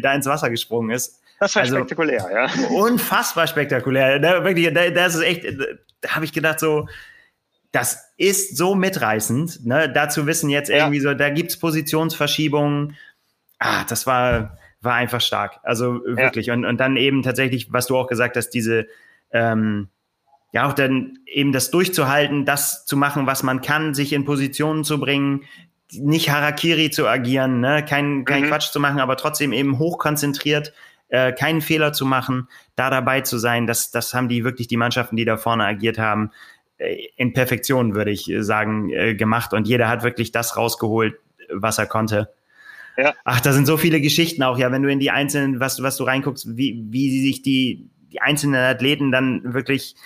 da ins Wasser gesprungen ist. Das war also spektakulär, ja. Unfassbar spektakulär. Da, wirklich, das ist echt, da habe ich gedacht so, das ist so mitreißend, ne? Dazu wissen jetzt irgendwie so, da gibt es Positionsverschiebungen. Das war einfach stark. Also wirklich. Ja. Und dann eben tatsächlich, was du auch gesagt hast, diese auch dann eben das durchzuhalten, das zu machen, was man kann, sich in Positionen zu bringen, nicht Harakiri zu agieren, ne? Kein Quatsch zu machen, aber trotzdem eben hochkonzentriert, keinen Fehler zu machen, da dabei zu sein. Das haben die wirklich, die Mannschaften, die da vorne agiert haben, in Perfektion, würde ich sagen, gemacht. Und jeder hat wirklich das rausgeholt, was er konnte. Ja. Ach, da sind so viele Geschichten auch, ja, wenn du in die einzelnen, was du reinguckst, wie sich die einzelnen Athleten dann wirklich...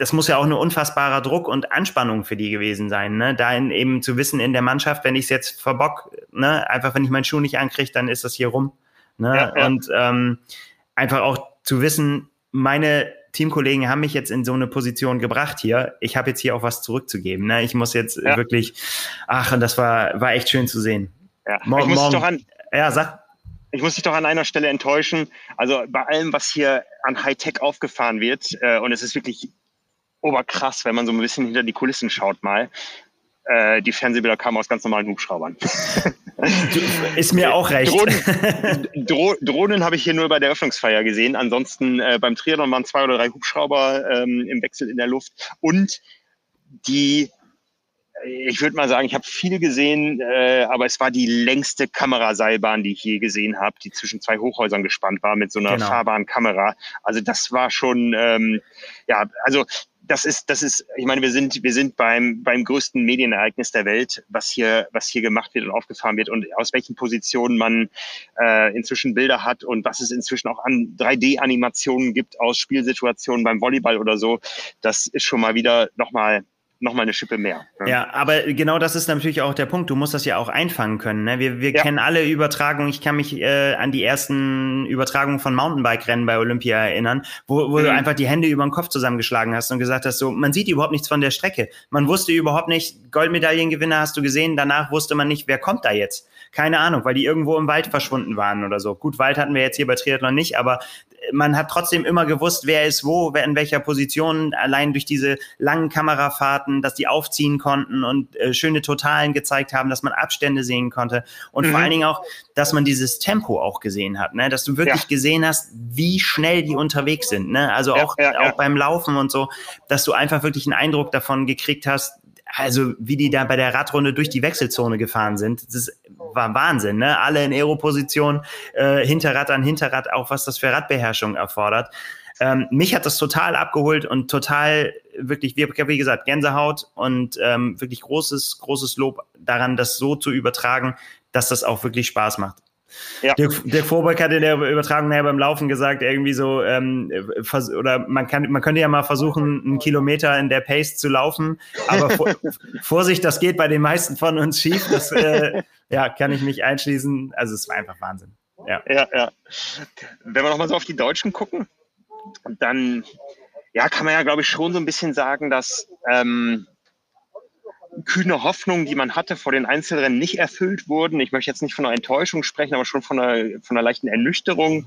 Das muss ja auch ein unfassbarer Druck und Anspannung für die gewesen sein, ne? Da eben zu wissen in der Mannschaft, wenn ich es jetzt verbock, ne? Einfach wenn ich meinen Schuh nicht ankriege, dann ist das hier rum, ne? Ja. Und einfach auch zu wissen, meine Teamkollegen haben mich jetzt in so eine Position gebracht hier. Ich habe jetzt hier auch was zurückzugeben, ne? Ich muss jetzt wirklich, und das war echt schön zu sehen. Ja, ich muss dich doch an einer Stelle enttäuschen. Also bei allem, was hier an Hightech aufgefahren wird, und es ist wirklich oberkrass, wenn man so ein bisschen hinter die Kulissen schaut mal. Die Fernsehbilder kamen aus ganz normalen Hubschraubern. Ist mir auch recht. Drohnen habe ich hier nur bei der Eröffnungsfeier gesehen. Ansonsten beim Triathlon waren 2 oder 3 Hubschrauber im Wechsel in der Luft. Und ich würde mal sagen, ich habe viel gesehen, aber es war die längste Kameraseilbahn, die ich je gesehen habe, die zwischen 2 Hochhäusern gespannt war mit so einer fahrbaren Kamera. Also das war schon, das ist, ich meine, wir sind beim größten Medienereignis der Welt, was hier gemacht wird und aufgefahren wird und aus welchen Positionen man inzwischen Bilder hat und was es inzwischen auch an 3D-Animationen gibt aus Spielsituationen beim Volleyball oder so. Das ist schon mal wieder nochmal eine Schippe mehr. Ne? Ja, aber genau das ist natürlich auch der Punkt. Du musst das ja auch einfangen können, ne? Wir kennen alle Übertragungen. Ich kann mich an die ersten Übertragungen von Mountainbike-Rennen bei Olympia erinnern, wo du einfach die Hände über den Kopf zusammengeschlagen hast und gesagt hast, so, man sieht überhaupt nichts von der Strecke. Man wusste überhaupt nicht, Goldmedaillengewinner hast du gesehen, danach wusste man nicht, wer kommt da jetzt? Keine Ahnung, weil die irgendwo im Wald verschwunden waren oder so. Gut, Wald hatten wir jetzt hier bei Triathlon nicht, aber man hat trotzdem immer gewusst, wer ist wo, wer in welcher Position, allein durch diese langen Kamerafahrten, dass die aufziehen konnten und schöne Totalen gezeigt haben, dass man Abstände sehen konnte und vor allen Dingen auch, dass man dieses Tempo auch gesehen hat, ne? Dass du wirklich gesehen hast, wie schnell die unterwegs sind, ne? Also auch beim Laufen und so, dass du einfach wirklich einen Eindruck davon gekriegt hast, also wie die da bei der Radrunde durch die Wechselzone gefahren sind, war Wahnsinn, ne? Alle in Aero-Position, Hinterrad an Hinterrad, auch was das für Radbeherrschung erfordert. Mich hat das total abgeholt und total wirklich, wie gesagt, Gänsehaut und wirklich großes Lob daran, das so zu übertragen, dass das auch wirklich Spaß macht. Ja. Dirk Vorbeck hat in der Übertragung nachher beim Laufen gesagt, irgendwie so, oder man könnte ja mal versuchen, 1 Kilometer in der Pace zu laufen, aber Vorsicht, das geht bei den meisten von uns schief, das kann ich mich einschließen, also es war einfach Wahnsinn. Ja. Wenn wir nochmal so auf die Deutschen gucken, dann kann man ja, glaube ich, schon so ein bisschen sagen, dass kühne Hoffnungen, die man hatte vor den Einzelrennen, nicht erfüllt wurden. Ich möchte jetzt nicht von einer Enttäuschung sprechen, aber schon von einer leichten Ernüchterung.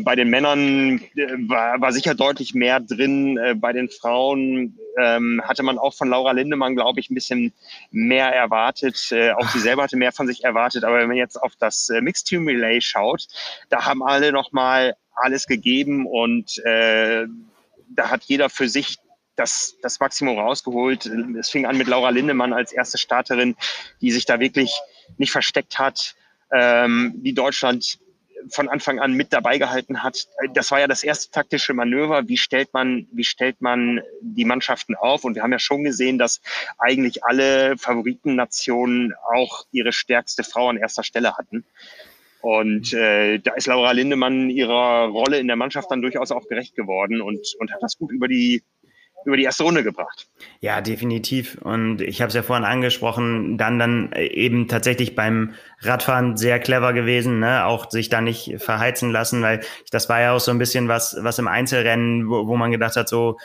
Bei den Männern war sicher deutlich mehr drin. Bei den Frauen hatte man auch von Laura Lindemann, glaube ich, ein bisschen mehr erwartet. Auch sie selber hatte mehr von sich erwartet. Aber wenn man jetzt auf das Mixed Team Relay schaut, da haben alle nochmal alles gegeben und da hat jeder für sich das Maximum rausgeholt. Es fing an mit Laura Lindemann als erste Starterin, die sich da wirklich nicht versteckt hat, die Deutschland von Anfang an mit dabei gehalten hat. Das war ja das erste taktische Manöver. Wie stellt man die Mannschaften auf? Und wir haben ja schon gesehen, dass eigentlich alle Favoritennationen auch ihre stärkste Frau an erster Stelle hatten. Und da ist Laura Lindemann ihrer Rolle in der Mannschaft dann durchaus auch gerecht geworden und hat das gut über die erste Runde gebracht. Ja, definitiv. Und ich habe es ja vorhin angesprochen, dann eben tatsächlich beim Radfahren sehr clever gewesen, ne? Auch sich da nicht verheizen lassen, weil das war ja auch so ein bisschen was im Einzelrennen, wo man gedacht hat, so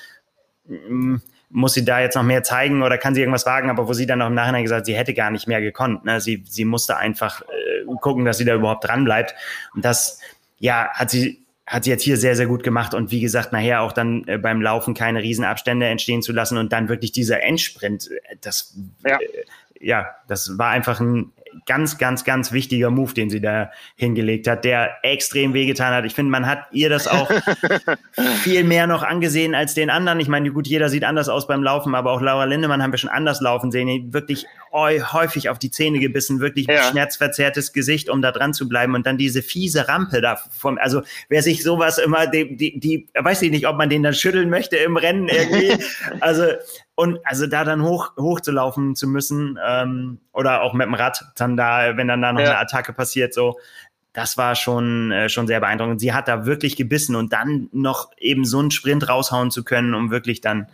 muss sie da jetzt noch mehr zeigen oder kann sie irgendwas wagen, aber wo sie dann noch im Nachhinein gesagt hat, sie hätte gar nicht mehr gekonnt. Ne? Sie musste einfach gucken, dass sie da überhaupt dran bleibt. Und das, ja, hat sie jetzt hier sehr, sehr gut gemacht und wie gesagt, nachher auch dann beim Laufen keine Riesenabstände entstehen zu lassen und dann wirklich dieser Endsprint, das war einfach ein ganz, ganz, ganz wichtiger Move, den sie da hingelegt hat, der extrem wehgetan hat. Ich finde, man hat ihr das auch viel mehr noch angesehen als den anderen. Ich meine, gut, jeder sieht anders aus beim Laufen, aber auch Laura Lindemann haben wir schon anders laufen sehen, wirklich häufig auf die Zähne gebissen, wirklich schmerzverzerrtes Gesicht, um da dran zu bleiben und dann diese fiese Rampe da also wer sich sowas immer, die weiß ich nicht, ob man den dann schütteln möchte im Rennen irgendwie, also da dann hoch zu laufen zu müssen, oder auch mit dem Rad dann da, wenn dann da noch eine Attacke passiert, so, das war schon sehr beeindruckend. Sie hat da wirklich gebissen und dann noch eben so einen Sprint raushauen zu können, um wirklich dann,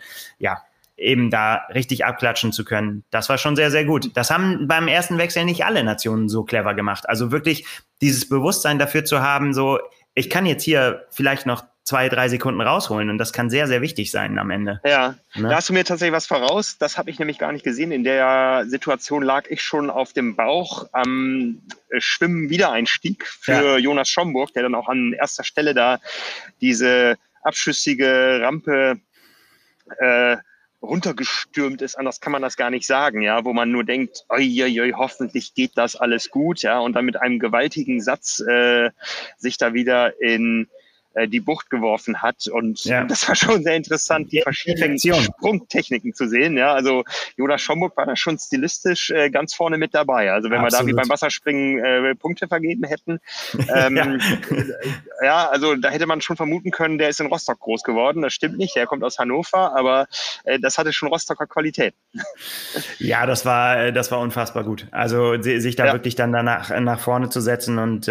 eben da richtig abklatschen zu können. Das war schon sehr, sehr gut. Das haben beim ersten Wechsel nicht alle Nationen so clever gemacht. Also wirklich dieses Bewusstsein dafür zu haben, so, ich kann jetzt hier vielleicht noch 2-3 Sekunden rausholen und das kann sehr, sehr wichtig sein am Ende. Ja, ne? Da hast du mir tatsächlich was voraus. Das habe ich nämlich gar nicht gesehen. In der Situation lag ich schon auf dem Bauch am Schwimmen-Wiedereinstieg für Jonas Schomburg, der dann auch an erster Stelle da diese abschüssige Rampe runtergestürmt ist, anders kann man das gar nicht sagen, wo man nur denkt, hoffentlich geht das alles gut, und dann mit einem gewaltigen Satz sich da wieder in die Bucht geworfen hat und das war schon sehr interessant, die verschiedenen Sprungtechniken zu sehen, also Jonas Schomburg war da schon stilistisch ganz vorne mit dabei, also wenn wir da wie beim Wasserspringen Punkte vergeben hätten, also da hätte man schon vermuten können, der ist in Rostock groß geworden, das stimmt nicht, der kommt aus Hannover, aber das hatte schon Rostocker Qualität. Ja, das war unfassbar gut, also sich da wirklich dann danach nach vorne zu setzen und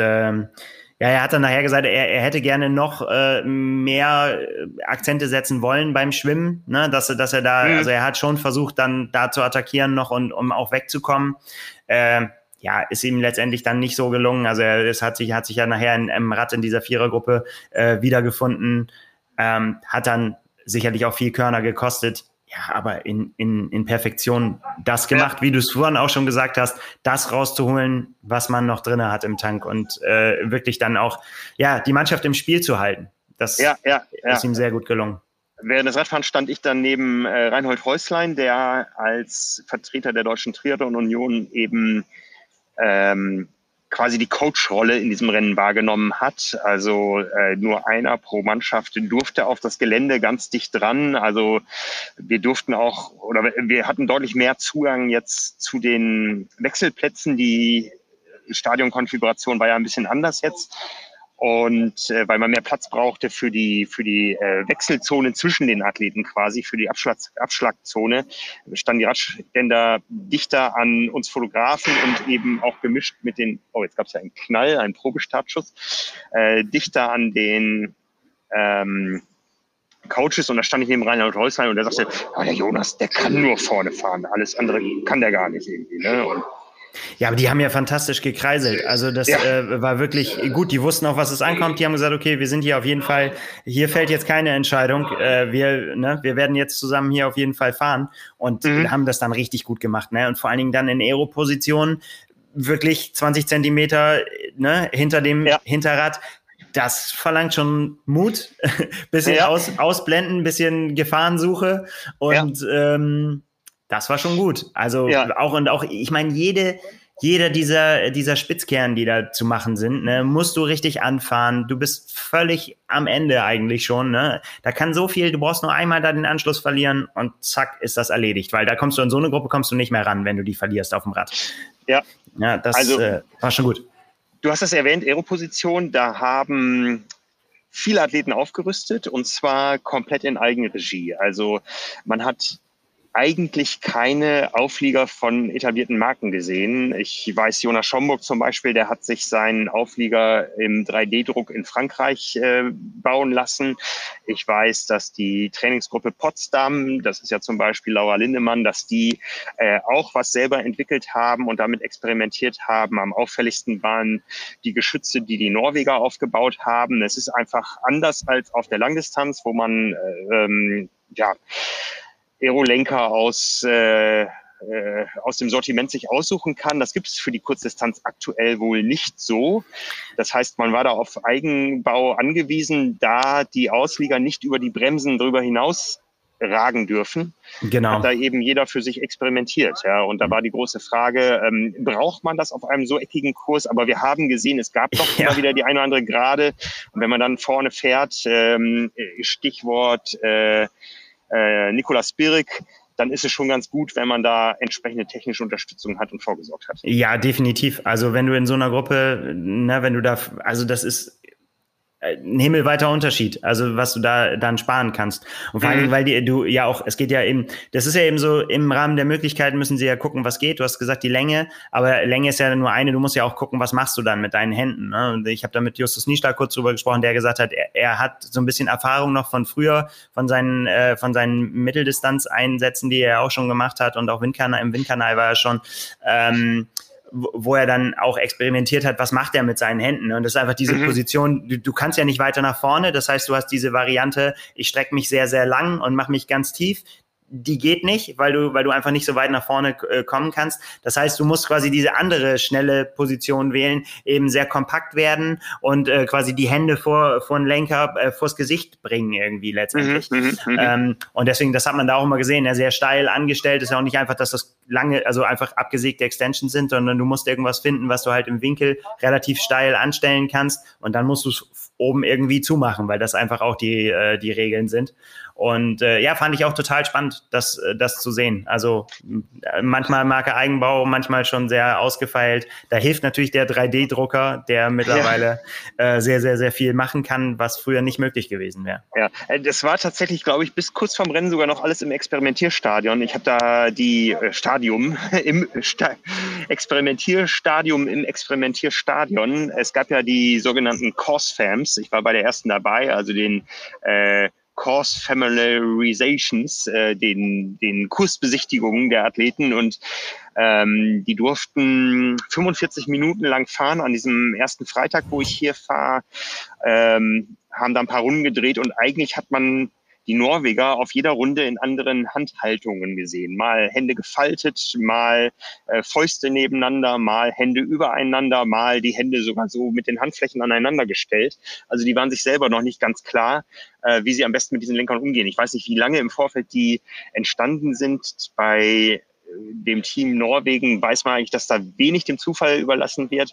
ja, er hat dann nachher gesagt, er hätte gerne noch mehr Akzente setzen wollen beim Schwimmen, ne? Dass er da, also er hat schon versucht, dann da zu attackieren noch und um auch wegzukommen. Ist ihm letztendlich dann nicht so gelungen. Also es hat sich ja nachher im Rad in dieser Vierergruppe wiedergefunden, hat dann sicherlich auch viel Körner gekostet. Ja, aber in Perfektion das gemacht, wie du es vorhin auch schon gesagt hast, das rauszuholen, was man noch drin hat im Tank und wirklich dann auch die Mannschaft im Spiel zu halten. Das ist ihm sehr gut gelungen. Während des Radfahrens stand ich dann neben Reinhold Häuslein, der als Vertreter der Deutschen Triathlon Union eben quasi die Coach-Rolle in diesem Rennen wahrgenommen hat. Also nur einer pro Mannschaft durfte auf das Gelände ganz dicht dran. Also wir durften auch, oder wir hatten deutlich mehr Zugang jetzt zu den Wechselplätzen. Die Stadionkonfiguration war ja ein bisschen anders jetzt. Und weil man mehr Platz brauchte für die Wechselzone zwischen den Athleten quasi, für die Abschlagzone, standen die Radständer dichter an uns Fotografen und eben auch gemischt mit den, jetzt gab es ja einen Knall, einen Probestartschuss, dichter an den Coaches und da stand ich neben Reinhold Häuslein und der sagte, der Jonas, der kann nur vorne fahren, alles andere kann der gar nicht irgendwie. Ne? Und Ja, aber die haben ja fantastisch gekreiselt. Also das war wirklich gut. Die wussten auch, was es ankommt. Die haben gesagt, okay, wir sind hier auf jeden Fall, hier fällt jetzt keine Entscheidung. Wir werden jetzt zusammen hier auf jeden Fall fahren und haben das dann richtig gut gemacht. Ne? Und vor allen Dingen dann in Aero-Positionen wirklich 20 Zentimeter hinter dem Hinterrad. Das verlangt schon Mut, bisschen ausblenden, bisschen Gefahrensuche und das war schon gut. Also auch, ich meine, jeder dieser Spitzkehren, die da zu machen sind, ne, musst du richtig anfahren. Du bist völlig am Ende eigentlich schon. Ne? Da kann so viel, du brauchst nur einmal da den Anschluss verlieren und zack, ist das erledigt. Weil da kommst du in so eine Gruppe, kommst du nicht mehr ran, wenn du die verlierst auf dem Rad. Ja, das war schon gut. Du hast das erwähnt, Aeroposition, da haben viele Athleten aufgerüstet und zwar komplett in Eigenregie. Also man hat eigentlich keine Auflieger von etablierten Marken gesehen. Ich weiß, Jonas Schomburg zum Beispiel, der hat sich seinen Auflieger im 3D-Druck in Frankreich bauen lassen. Ich weiß, dass die Trainingsgruppe Potsdam, das ist ja zum Beispiel Laura Lindemann, dass die auch was selber entwickelt haben und damit experimentiert haben. Am auffälligsten waren die Geschütze, die Norweger aufgebaut haben. Es ist einfach anders als auf der Langdistanz, wo man Aerolenker aus dem Sortiment sich aussuchen kann. Das gibt es für die Kurzdistanz aktuell wohl nicht so. Das heißt, man war da auf Eigenbau angewiesen, da die Ausflieger nicht über die Bremsen drüber hinaus ragen dürfen. Genau. Hat da eben jeder für sich experimentiert. Ja. Und da war die große Frage, braucht man das auf einem so eckigen Kurs? Aber wir haben gesehen, es gab doch immer wieder die eine oder andere Gerade. Und wenn man dann vorne fährt, Stichwort Nicolas Birk, dann ist es schon ganz gut, wenn man da entsprechende technische Unterstützung hat und vorgesorgt hat. Ja, definitiv. Also wenn du in so einer Gruppe, das ist ein himmelweiter Unterschied, also was du da dann sparen kannst. Und vor allem, weil das ist ja eben so, im Rahmen der Möglichkeiten müssen sie ja gucken, was geht. Du hast gesagt, die Länge, aber Länge ist ja nur eine, du musst ja auch gucken, was machst du dann mit deinen Händen. Ne? Und ich habe da mit Justus Nieschlag kurz drüber gesprochen, der gesagt hat, er hat so ein bisschen Erfahrung noch von früher, von seinen Mitteldistanzeinsätzen, die er auch schon gemacht hat, und auch im Windkanal war er schon, wo er dann auch experimentiert hat, was macht er mit seinen Händen? Und das ist einfach diese Position, du kannst ja nicht weiter nach vorne, das heißt, du hast diese Variante, ich strecke mich sehr, sehr lang und mache mich ganz tief, die geht nicht, weil du einfach nicht so weit nach vorne kommen kannst. Das heißt, du musst quasi diese andere schnelle Position wählen, eben sehr kompakt werden und quasi die Hände vor den Lenker, vors Gesicht bringen irgendwie letztendlich. Und deswegen, das hat man da auch immer gesehen, sehr steil angestellt, ist ja auch nicht einfach, dass das lange, also einfach abgesägte Extensions sind, sondern du musst irgendwas finden, was du halt im Winkel relativ steil anstellen kannst und dann musst du es oben irgendwie zumachen, weil das einfach auch die Regeln sind. Und fand ich auch total spannend, das zu sehen. Also manchmal Marke Eigenbau, manchmal schon sehr ausgefeilt. Da hilft natürlich der 3D-Drucker, der mittlerweile sehr, sehr, sehr viel machen kann, was früher nicht möglich gewesen wäre. Ja, das war tatsächlich, glaube ich, bis kurz vorm Rennen sogar noch alles im Experimentierstadion. Ich habe da im Experimentierstadion. Es gab ja die sogenannten Course-Fams. Ich war bei der ersten dabei, also den Course Familiarizations, den Kursbesichtigungen der Athleten, und die durften 45 Minuten lang fahren an diesem ersten Freitag, wo ich hier fahre, haben da ein paar Runden gedreht und eigentlich hat man die Norweger auf jeder Runde in anderen Handhaltungen gesehen. Mal Hände gefaltet, mal Fäuste nebeneinander, mal Hände übereinander, mal die Hände sogar so mit den Handflächen aneinander gestellt. Also die waren sich selber noch nicht ganz klar, wie sie am besten mit diesen Lenkern umgehen. Ich weiß nicht, wie lange im Vorfeld die entstanden sind. Bei dem Team Norwegen weiß man eigentlich, dass da wenig dem Zufall überlassen wird.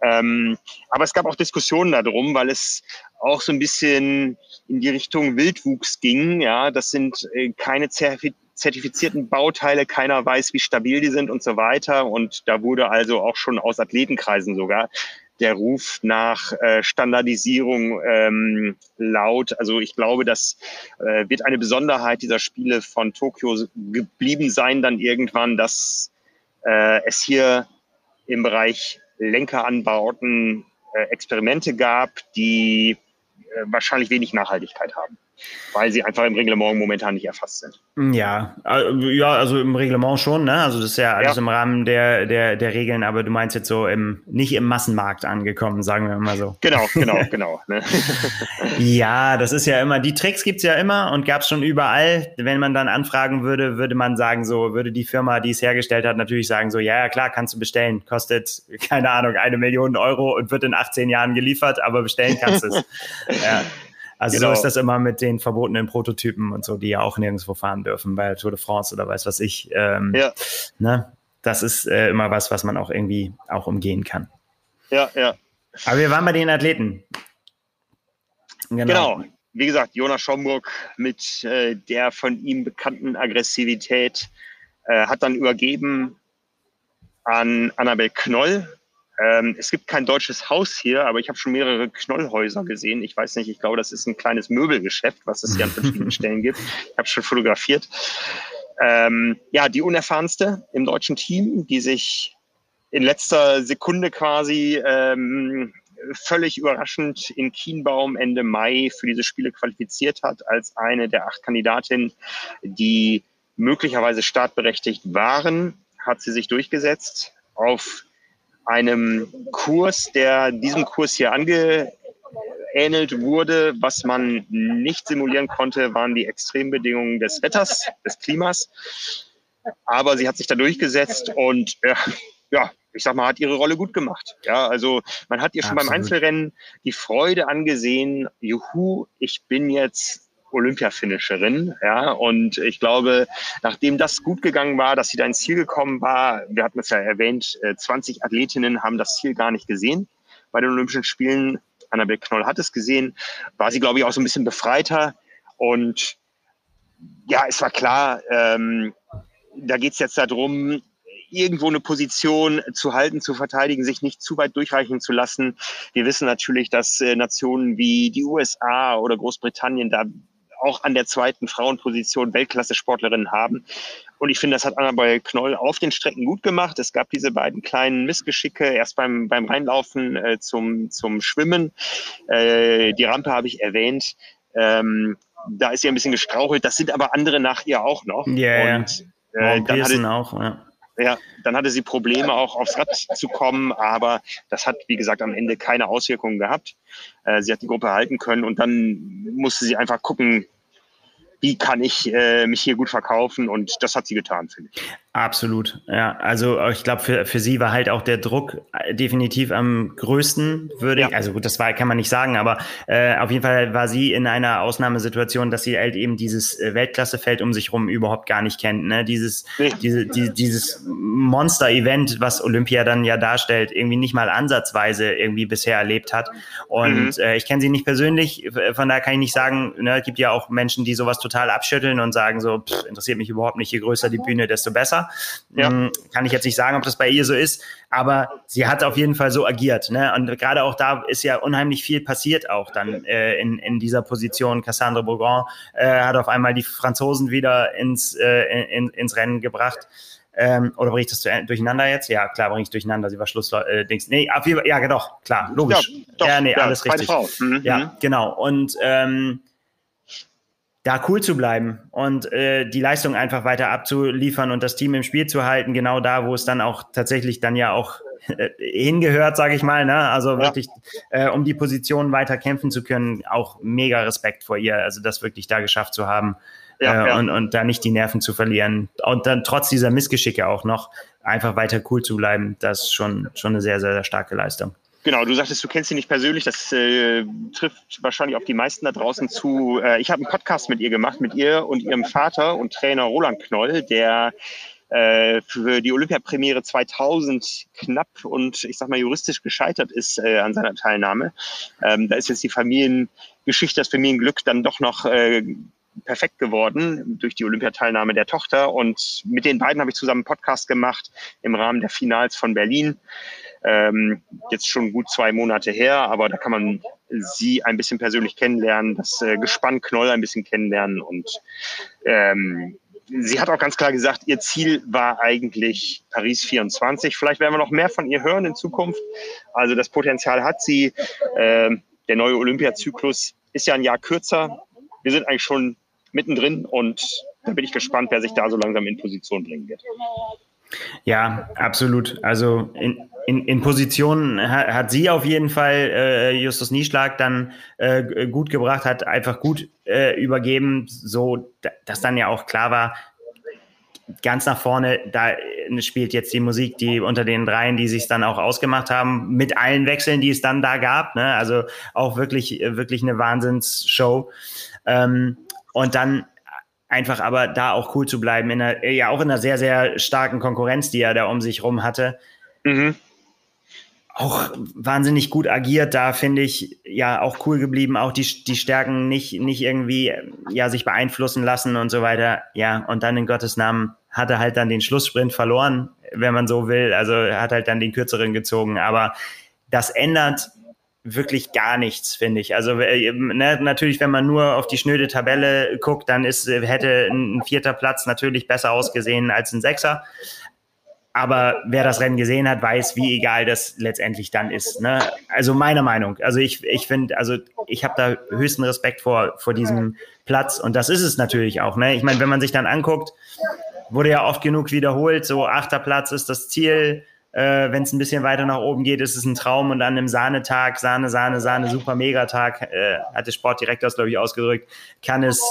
Aber es gab auch Diskussionen darum, weil es auch so ein bisschen in die Richtung Wildwuchs ging. Ja, das sind keine zertifizierten Bauteile, keiner weiß, wie stabil die sind und so weiter. Und da wurde also auch schon aus Athletenkreisen sogar der Ruf nach Standardisierung laut. Also ich glaube, das wird eine Besonderheit dieser Spiele von Tokio geblieben sein dann irgendwann, dass es hier im Bereich Lenkeranbauten Experimente gab, die wahrscheinlich wenig Nachhaltigkeit haben. weil sie einfach im Reglement momentan nicht erfasst sind. Ja, also im Reglement schon, ne? Also das ist ja alles im Rahmen der Regeln, aber du meinst jetzt so nicht im Massenmarkt angekommen, sagen wir mal so. Genau. Ne? Ja, das ist ja immer, die Tricks gibt's ja immer und gab's schon überall. Wenn man dann anfragen würde, würde man sagen so, würde die Firma, die es hergestellt hat, natürlich sagen so, ja klar, kannst du bestellen, kostet, keine Ahnung, 1 Million Euro und wird in 18 Jahren geliefert, aber bestellen kannst du es. Ja. Also genau. So ist das immer mit den verbotenen Prototypen und so, die ja auch nirgendwo fahren dürfen, bei Tour de France oder weiß was ich. Ne? Das ist immer was man auch irgendwie auch umgehen kann. Ja. Aber wir waren bei den Athleten. Genau. Wie gesagt, Jonas Schomburg mit der von ihm bekannten Aggressivität hat dann übergeben an Annabel Knoll. Es gibt kein deutsches Haus hier, aber ich habe schon mehrere Knollhäuser gesehen. Ich weiß nicht, ich glaube, das ist ein kleines Möbelgeschäft, was es hier an verschiedenen Stellen gibt. Ich habe schon fotografiert. Die unerfahrenste im deutschen Team, die sich in letzter Sekunde quasi völlig überraschend in Kienbaum Ende Mai für diese Spiele qualifiziert hat, als eine der 8 Kandidatinnen, die möglicherweise startberechtigt waren, hat sie sich durchgesetzt auf einem Kurs, der diesem Kurs hier angeähnelt wurde. Was man nicht simulieren konnte, waren die Extrembedingungen des Wetters, des Klimas. Aber sie hat sich da durchgesetzt und ich sag mal, hat ihre Rolle gut gemacht. Ja, also man hat ihr schon beim Einzelrennen die Freude angesehen, juhu, ich bin jetzt Olympia-Finisherin, ja, und ich glaube, nachdem das gut gegangen war, dass sie da ins Ziel gekommen war, wir hatten es ja erwähnt, 20 Athletinnen haben das Ziel gar nicht gesehen bei den Olympischen Spielen. Annabel Knoll hat es gesehen, war sie, glaube ich, auch so ein bisschen befreiter und ja, es war klar, da geht es jetzt darum, irgendwo eine Position zu halten, zu verteidigen, sich nicht zu weit durchreichen zu lassen. Wir wissen natürlich, dass Nationen wie die USA oder Großbritannien da auch an der zweiten Frauenposition Weltklasse-Sportlerinnen haben. Und ich finde, das hat Annabel Knoll auf den Strecken gut gemacht. Es gab diese beiden kleinen Missgeschicke, erst beim Reinlaufen zum Schwimmen. Die Rampe habe ich erwähnt. Da ist sie ein bisschen gestrauchelt. Das sind aber andere nach ihr auch noch. Yeah, und dann hatte auch, ja. Ja, dann hatte sie Probleme auch aufs Rad zu kommen, aber das hat, wie gesagt, am Ende keine Auswirkungen gehabt. Sie hat die Gruppe halten können und dann musste sie einfach gucken, wie kann ich mich hier gut verkaufen, und das hat sie getan, finde ich. Absolut, ja. Also ich glaube, für sie war halt auch der Druck definitiv am größten, also gut, das war, kann man nicht sagen, aber auf jeden Fall war sie in einer Ausnahmesituation, dass sie halt eben dieses Weltklassefeld um sich rum überhaupt gar nicht kennt, ne? Dieses Monster-Event, was Olympia dann ja darstellt, irgendwie nicht mal ansatzweise irgendwie bisher erlebt hat. Und ich kenne sie nicht persönlich, von daher kann ich nicht sagen, ne, es gibt ja auch Menschen, die sowas total abschütteln und sagen so, interessiert mich überhaupt nicht, je größer die Bühne, desto besser. Ja. Kann ich jetzt nicht sagen, ob das bei ihr so ist, aber sie hat auf jeden Fall so agiert, ne? Und gerade auch da ist ja unheimlich viel passiert auch dann in dieser Position. Cassandre Bourgon hat auf einmal die Franzosen wieder ins Rennen gebracht. Oder bringe ich das durcheinander jetzt? Ja, klar, bringe ich durcheinander. Sie war Schlussdings. Nee, ja, doch, klar, logisch. Alles richtig. Ja, genau. Und da cool zu bleiben und die Leistung einfach weiter abzuliefern und das Team im Spiel zu halten, genau da, wo es dann auch tatsächlich dann ja auch hingehört, sage ich mal, ne? Also wirklich, um die Position weiter kämpfen zu können, auch mega Respekt vor ihr, also das wirklich da geschafft zu haben und da nicht die Nerven zu verlieren und dann trotz dieser Missgeschicke auch noch einfach weiter cool zu bleiben, das ist schon eine sehr, sehr, sehr starke Leistung. Genau, du sagtest, du kennst sie nicht persönlich, das trifft wahrscheinlich auf die meisten da draußen zu. Ich habe einen Podcast mit ihr gemacht, mit ihr und ihrem Vater und Trainer Roland Knoll, der für die Olympiapremiere 2000 knapp und ich sag mal juristisch gescheitert ist an seiner Teilnahme. Da ist jetzt die Familiengeschichte, das Familienglück dann doch noch perfekt geworden durch die Olympiateilnahme der Tochter, und mit den beiden habe ich zusammen einen Podcast gemacht im Rahmen der Finals von Berlin. Jetzt schon gut 2 Monate her, aber da kann man sie ein bisschen persönlich kennenlernen, das Gespann Knoll ein bisschen kennenlernen, und sie hat auch ganz klar gesagt, ihr Ziel war eigentlich Paris 24. Vielleicht werden wir noch mehr von ihr hören in Zukunft. Also das Potenzial hat sie. Der neue Olympiazyklus ist ja ein Jahr kürzer wir sind eigentlich schon mittendrin und da bin ich gespannt, wer sich da so langsam in Position bringen wird. Ja, absolut. Also in Positionen hat sie auf jeden Fall Justus Nieschlag dann gut gebracht, hat einfach gut übergeben, so dass dann ja auch klar war, ganz nach vorne, da spielt jetzt die Musik, die unter den dreien, die sich dann auch ausgemacht haben, mit allen Wechseln, die es dann da gab, ne? Also auch wirklich eine Wahnsinnsshow. Und dann einfach aber da auch cool zu bleiben, auch in einer sehr, sehr starken Konkurrenz, die er da um sich rum hatte. Mhm. Auch wahnsinnig gut agiert, da finde ich, ja, auch cool geblieben, auch die Stärken nicht irgendwie, ja, sich beeinflussen lassen und so weiter. Ja, und dann in Gottes Namen hat er halt dann den Schlusssprint verloren, wenn man so will. Also er hat halt dann den Kürzeren gezogen, aber das ändert wirklich gar nichts, finde ich. Also natürlich, wenn man nur auf die schnöde Tabelle guckt, dann hätte ein vierter Platz natürlich besser ausgesehen als ein Sechser. Aber wer das Rennen gesehen hat, weiß, wie egal das letztendlich dann ist, ne? Also meiner Meinung. Also ich finde, also ich habe da höchsten Respekt vor diesem Platz. Und das ist es natürlich auch, ne? Ich meine, wenn man sich dann anguckt, wurde ja oft genug wiederholt, so 8. Platz ist das Ziel. Wenn es ein bisschen weiter nach oben geht, ist es ein Traum, und an einem Sahnetag, Sahne, super Megatag, hat der Sportdirektor es, glaube ich, ausgedrückt, kann es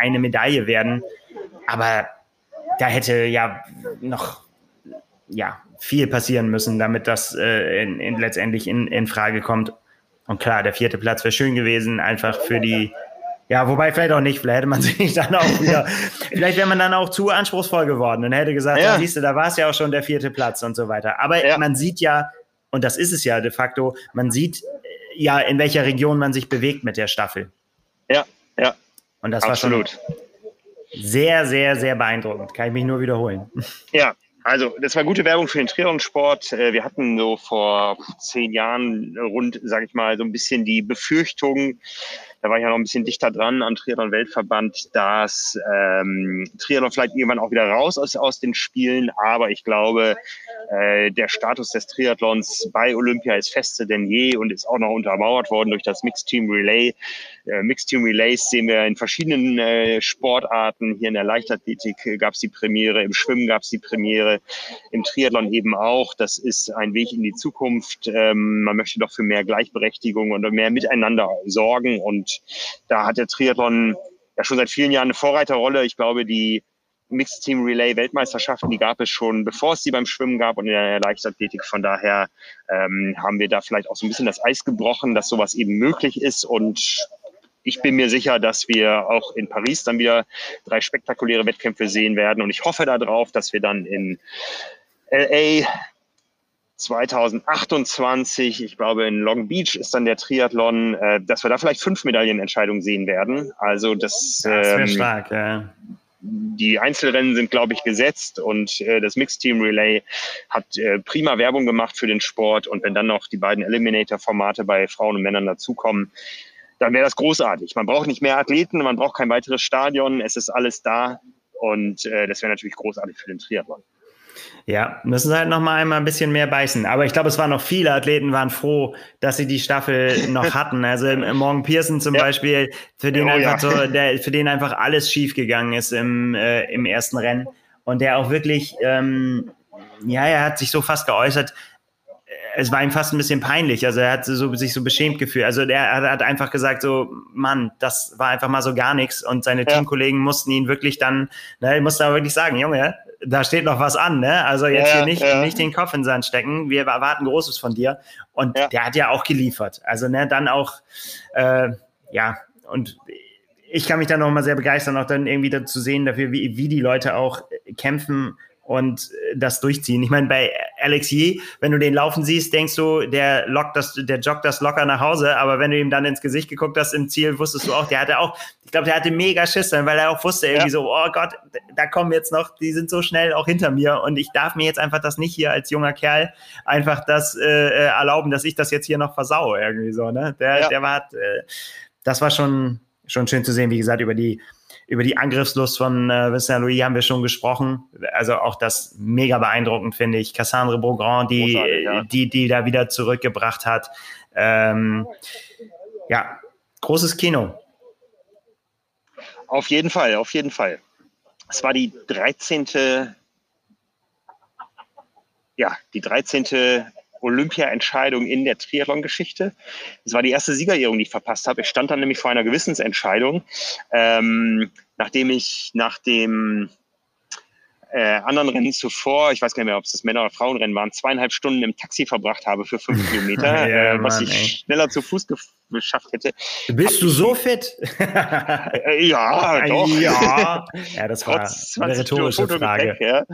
eine Medaille werden. Aber da hätte ja noch viel passieren müssen, damit das letztendlich in Frage kommt. Und klar, der 4. Platz wäre schön gewesen, einfach für die. Ja, wobei vielleicht auch nicht, vielleicht hätte man sich dann auch wieder, vielleicht wäre man dann auch zu anspruchsvoll geworden und hätte gesagt, ja, siehst du, da war es ja auch schon der 4. Platz und so weiter. Aber man sieht ja, und das ist es ja de facto, man sieht ja, in welcher Region man sich bewegt mit der Staffel. Ja. Und das absolut. War schon sehr, sehr, sehr beeindruckend. Kann ich mich nur wiederholen. Ja. Also, das war gute Werbung für den Triathlon-Sport. Wir hatten so vor 10 Jahren rund, sage ich mal, so ein bisschen die Befürchtung, da war ich ja noch ein bisschen dichter dran am Triathlon-Weltverband, dass Triathlon vielleicht irgendwann auch wieder raus ist aus den Spielen. Aber ich glaube, der Status des Triathlons bei Olympia ist fester denn je und ist auch noch untermauert worden durch das Mixed Team Relay. Mixed Team Relays sehen wir in verschiedenen Sportarten. Hier in der Leichtathletik gab es die Premiere, im Schwimmen gab es die Premiere, im Triathlon eben auch. Das ist ein Weg in die Zukunft. Man möchte doch für mehr Gleichberechtigung und mehr Miteinander sorgen. Und da hat der Triathlon ja schon seit vielen Jahren eine Vorreiterrolle. Ich glaube, die Mixed Team Relay Weltmeisterschaften, die gab es schon, bevor es die beim Schwimmen gab und in der Leichtathletik. Von daher haben wir da vielleicht auch so ein bisschen das Eis gebrochen, dass sowas eben möglich ist. Und ich bin mir sicher, dass wir auch in Paris dann wieder 3 spektakuläre Wettkämpfe sehen werden. Und ich hoffe darauf, dass wir dann in LA 2028, ich glaube in Long Beach ist dann der Triathlon, dass wir da vielleicht 5 Medaillenentscheidungen sehen werden. Also das wäre stark, ja. Die Einzelrennen sind, glaube ich, gesetzt, und das Mixed Team Relay hat prima Werbung gemacht für den Sport. Und wenn dann noch die beiden Eliminator-Formate bei Frauen und Männern dazukommen, dann wäre das großartig. Man braucht nicht mehr Athleten, man braucht kein weiteres Stadion, es ist alles da, und das wäre natürlich großartig für den Triathlon. Ja, müssen sie halt noch mal einmal ein bisschen mehr beißen. Aber ich glaube, es waren noch viele Athleten, waren froh, dass sie die Staffel noch hatten. Also Morgan Pearson zum Beispiel, für den einfach alles schief gegangen ist im ersten Rennen. Und der auch wirklich, er hat sich so fast geäußert, es war ihm fast ein bisschen peinlich. Also er hat sich so beschämt gefühlt. Also er hat einfach gesagt so, Mann, das war einfach mal so gar nichts. Und seine Teamkollegen mussten ihn wirklich dann, ich musste aber wirklich sagen, Junge, da steht noch was an, ne? Also jetzt nicht den Kopf in den Sand stecken. Wir erwarten Großes von dir. Und der hat ja auch geliefert. Also dann auch, und ich kann mich dann noch mal sehr begeistern, auch dann irgendwie zu sehen dafür, wie die Leute auch kämpfen und das durchziehen. Ich meine, bei Alexi, wenn du den laufen siehst, denkst du, der joggt das locker nach Hause, aber wenn du ihm dann ins Gesicht geguckt hast im Ziel, wusstest du auch, der hatte mega Schiss, weil er auch wusste irgendwie so, oh Gott, da kommen jetzt noch, die sind so schnell auch hinter mir, und ich darf mir jetzt einfach das nicht hier als junger Kerl einfach das erlauben, dass ich das jetzt hier noch versaue irgendwie so, ne? Das war schon schön zu sehen, wie gesagt, über die Angriffslust von Vincent Louis haben wir schon gesprochen. Also auch das mega beeindruckend, finde ich. Cassandre Beaugrand, die da wieder zurückgebracht hat. Großes Kino. Auf jeden Fall, auf jeden Fall. Es war die 13. Ja, die 13. Olympia-Entscheidung in der Triathlon-Geschichte. Das war die erste Siegerehrung, die ich verpasst habe. Ich stand dann nämlich vor einer Gewissensentscheidung, nachdem ich nach dem anderen Rennen zuvor, ich weiß gar nicht mehr, ob es das Männer- oder Frauenrennen waren, 2,5 Stunden im Taxi verbracht habe für 5 Kilometer, ja, Mann, was ich schneller zu Fuß geschafft hätte. Bist du so fit? Ja, doch. Ja, ja, das war eine rhetorische Frage. Ja,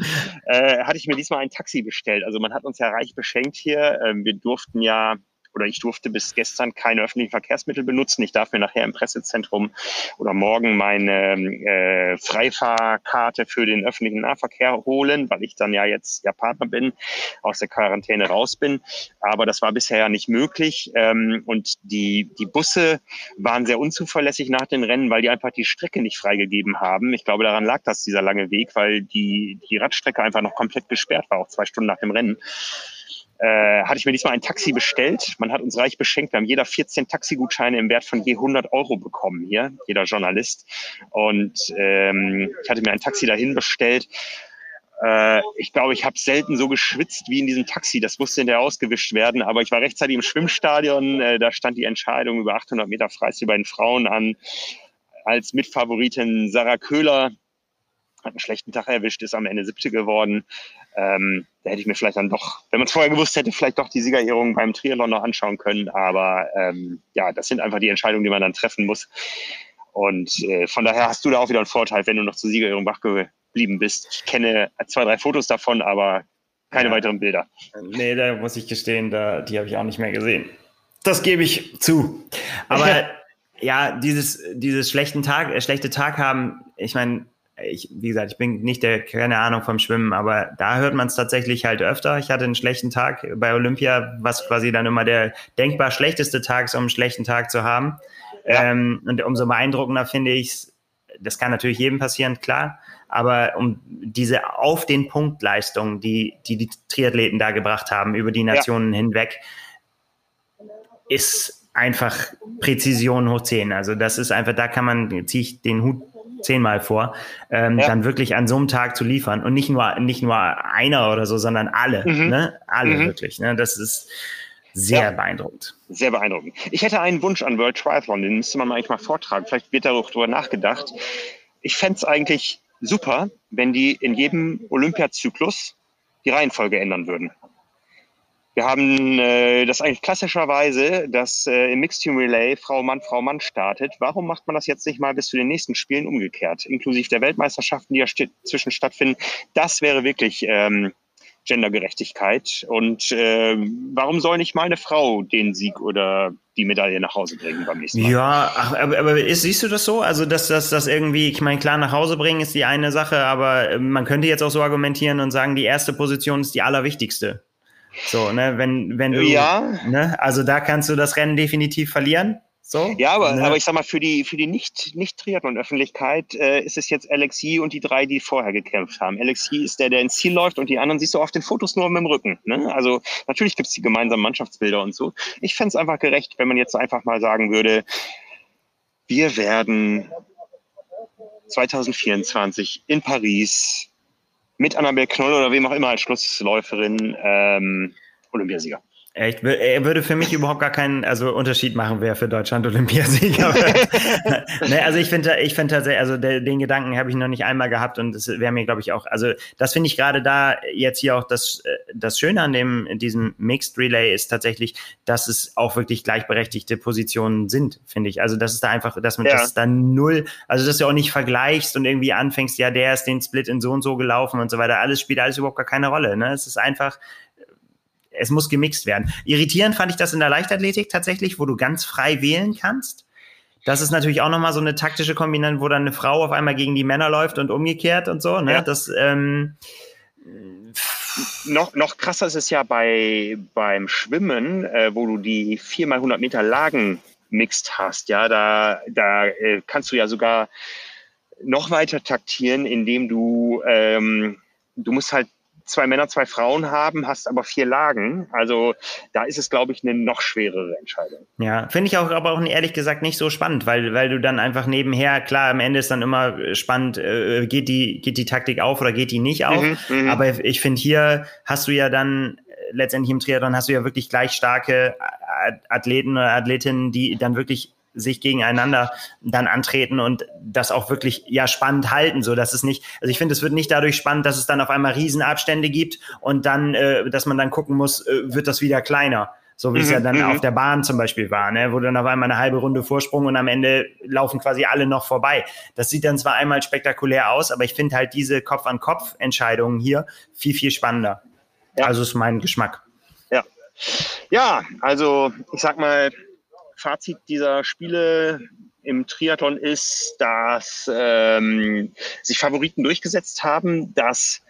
hatte ich mir diesmal ein Taxi bestellt. Also man hat uns ja reich beschenkt hier. Wir durften ja, oder ich durfte bis gestern keine öffentlichen Verkehrsmittel benutzen. Ich darf mir nachher im Pressezentrum oder morgen meine Freifahrkarte für den öffentlichen Nahverkehr holen, weil ich dann ja jetzt Japaner bin, aus der Quarantäne raus bin. Aber das war bisher ja nicht möglich. Und die Busse waren sehr unzuverlässig nach den Rennen, weil die einfach die Strecke nicht freigegeben haben. Ich glaube, daran lag das, dieser lange Weg, weil die Radstrecke einfach noch komplett gesperrt war, auch 2 Stunden nach dem Rennen. Hatte ich mir diesmal ein Taxi bestellt. Man hat uns reich beschenkt. Wir haben jeder 14 Taxigutscheine im Wert von je 100 Euro bekommen hier, jeder Journalist. Und ich hatte mir ein Taxi dahin bestellt. Ich glaube, ich habe selten so geschwitzt wie in diesem Taxi. Das musste hinterher ausgewischt werden. Aber ich war rechtzeitig im Schwimmstadion. Da stand die Entscheidung über 800 Meter Freistil bei den Frauen an. Als Mitfavoritin Sarah Köhler hat einen schlechten Tag erwischt, ist am Ende Siebte geworden. Da hätte ich mir vielleicht dann doch, wenn man es vorher gewusst hätte, vielleicht doch die Siegerehrung beim Triathlon noch anschauen können. Aber ja, das sind einfach die Entscheidungen, die man dann treffen muss. Und von daher hast du da auch wieder einen Vorteil, wenn du noch zur Siegerehrung wach geblieben bist. Ich kenne 2, 3 Fotos davon, aber keine weiteren Bilder. Nee, da muss ich gestehen, die habe ich auch nicht mehr gesehen. Das gebe ich zu. Aber ja, dieses schlechte Tag haben, ich meine, wie gesagt, ich bin nicht keine Ahnung vom Schwimmen, aber da hört man es tatsächlich halt öfter. Ich hatte einen schlechten Tag bei Olympia, was quasi dann immer der denkbar schlechteste Tag ist, um einen schlechten Tag zu haben. Ja. Und umso beeindruckender finde ich es, das kann natürlich jedem passieren, klar, aber um diese auf den Punkt Leistung, die Triathleten da gebracht haben, über die Nationen hinweg, ist einfach Präzision hoch 10. Also das ist einfach, da ziehe ich den Hut 10-mal vor, dann wirklich an so einem Tag zu liefern und nicht nur einer oder so, sondern alle, ne? Alle wirklich, ne? Das ist sehr beeindruckend. Sehr beeindruckend. Ich hätte einen Wunsch an World Triathlon, den müsste man eigentlich mal vortragen, vielleicht wird darüber nachgedacht. Ich fände es eigentlich super, wenn die in jedem Olympiazyklus die Reihenfolge ändern würden. Wir haben das eigentlich klassischerweise, dass im Mixed Team Relay Frau, Mann startet. Warum macht man das jetzt nicht mal bis zu den nächsten Spielen umgekehrt, inklusive der Weltmeisterschaften, die ja zwischen stattfinden? Das wäre wirklich Gendergerechtigkeit. Und warum soll nicht mal eine Frau den Sieg oder die Medaille nach Hause bringen beim nächsten Mal? Ja, aber siehst du das so? Also, dass das irgendwie, ich meine, klar, nach Hause bringen ist die eine Sache, aber man könnte jetzt auch so argumentieren und sagen, die erste Position ist die allerwichtigste. So, ne, wenn du, ne, also da kannst du das Rennen definitiv verlieren. So, ja, aber ich sag mal, für die Nicht-Triathlon-Öffentlichkeit ist es jetzt Alexi und die 3, die vorher gekämpft haben. Alexi ist der ins Ziel läuft und die anderen siehst du auf den Fotos nur mit dem Rücken. Ne? Also natürlich gibt es die gemeinsamen Mannschaftsbilder und so. Ich fände es einfach gerecht, wenn man jetzt einfach mal sagen würde, wir werden 2024 in Paris mit Annabel Knoll oder wem auch immer als Schlussläuferin Olympiasieger. Echt? Er würde für mich überhaupt gar keinen Unterschied machen, wer für Deutschland Olympiasieger wird. Ne, also ich finde tatsächlich, also den Gedanken habe ich noch nicht einmal gehabt und das wäre mir, glaube ich, auch, also das finde ich gerade da jetzt hier auch das Schöne an diesem Mixed Relay ist tatsächlich, dass es auch wirklich gleichberechtigte Positionen sind, finde ich. Also das ist da einfach, dass man das dann null, also dass du auch nicht vergleichst und irgendwie anfängst, ja, der ist den Split in so und so gelaufen und so weiter. Alles spielt alles überhaupt gar keine Rolle. Ne? Es ist einfach, es muss gemixt werden. Irritierend fand ich das in der Leichtathletik tatsächlich, wo du ganz frei wählen kannst. Das ist natürlich auch nochmal so eine taktische Kombination, wo dann eine Frau auf einmal gegen die Männer läuft und umgekehrt und so. Ne? Ja. Das noch krasser ist es ja beim Schwimmen, wo du die 4x100 Meter Lagen mixt hast. Ja, da kannst du ja sogar noch weiter taktieren, indem du musst halt zwei Männer, zwei Frauen haben, hast aber 4 Lagen. Also da ist es, glaube ich, eine noch schwerere Entscheidung. Ja, finde ich auch, aber auch ehrlich gesagt nicht so spannend, weil du dann einfach nebenher, klar, am Ende ist dann immer spannend, geht die Taktik auf oder geht die nicht auf. Mhm, aber ich finde, hier hast du ja dann letztendlich im Triathlon hast du ja wirklich gleich starke Athleten oder Athletinnen, die dann wirklich sich gegeneinander dann antreten und das auch wirklich ja spannend halten, so dass es nicht, also ich finde, es wird nicht dadurch spannend, dass es dann auf einmal Riesenabstände gibt und dann, dass man dann gucken muss, wird das wieder kleiner, so wie es ja dann auf der Bahn zum Beispiel war, ne, wo dann auf einmal eine halbe Runde Vorsprung und am Ende laufen quasi alle noch vorbei. Das sieht dann zwar einmal spektakulär aus, aber ich finde halt diese Kopf-an-Kopf-Entscheidungen hier viel, viel spannender. Ja. Also ist mein Geschmack. Ja, also ich sag mal, Fazit dieser Spiele im Triathlon ist, dass sich Favoriten durchgesetzt haben, dass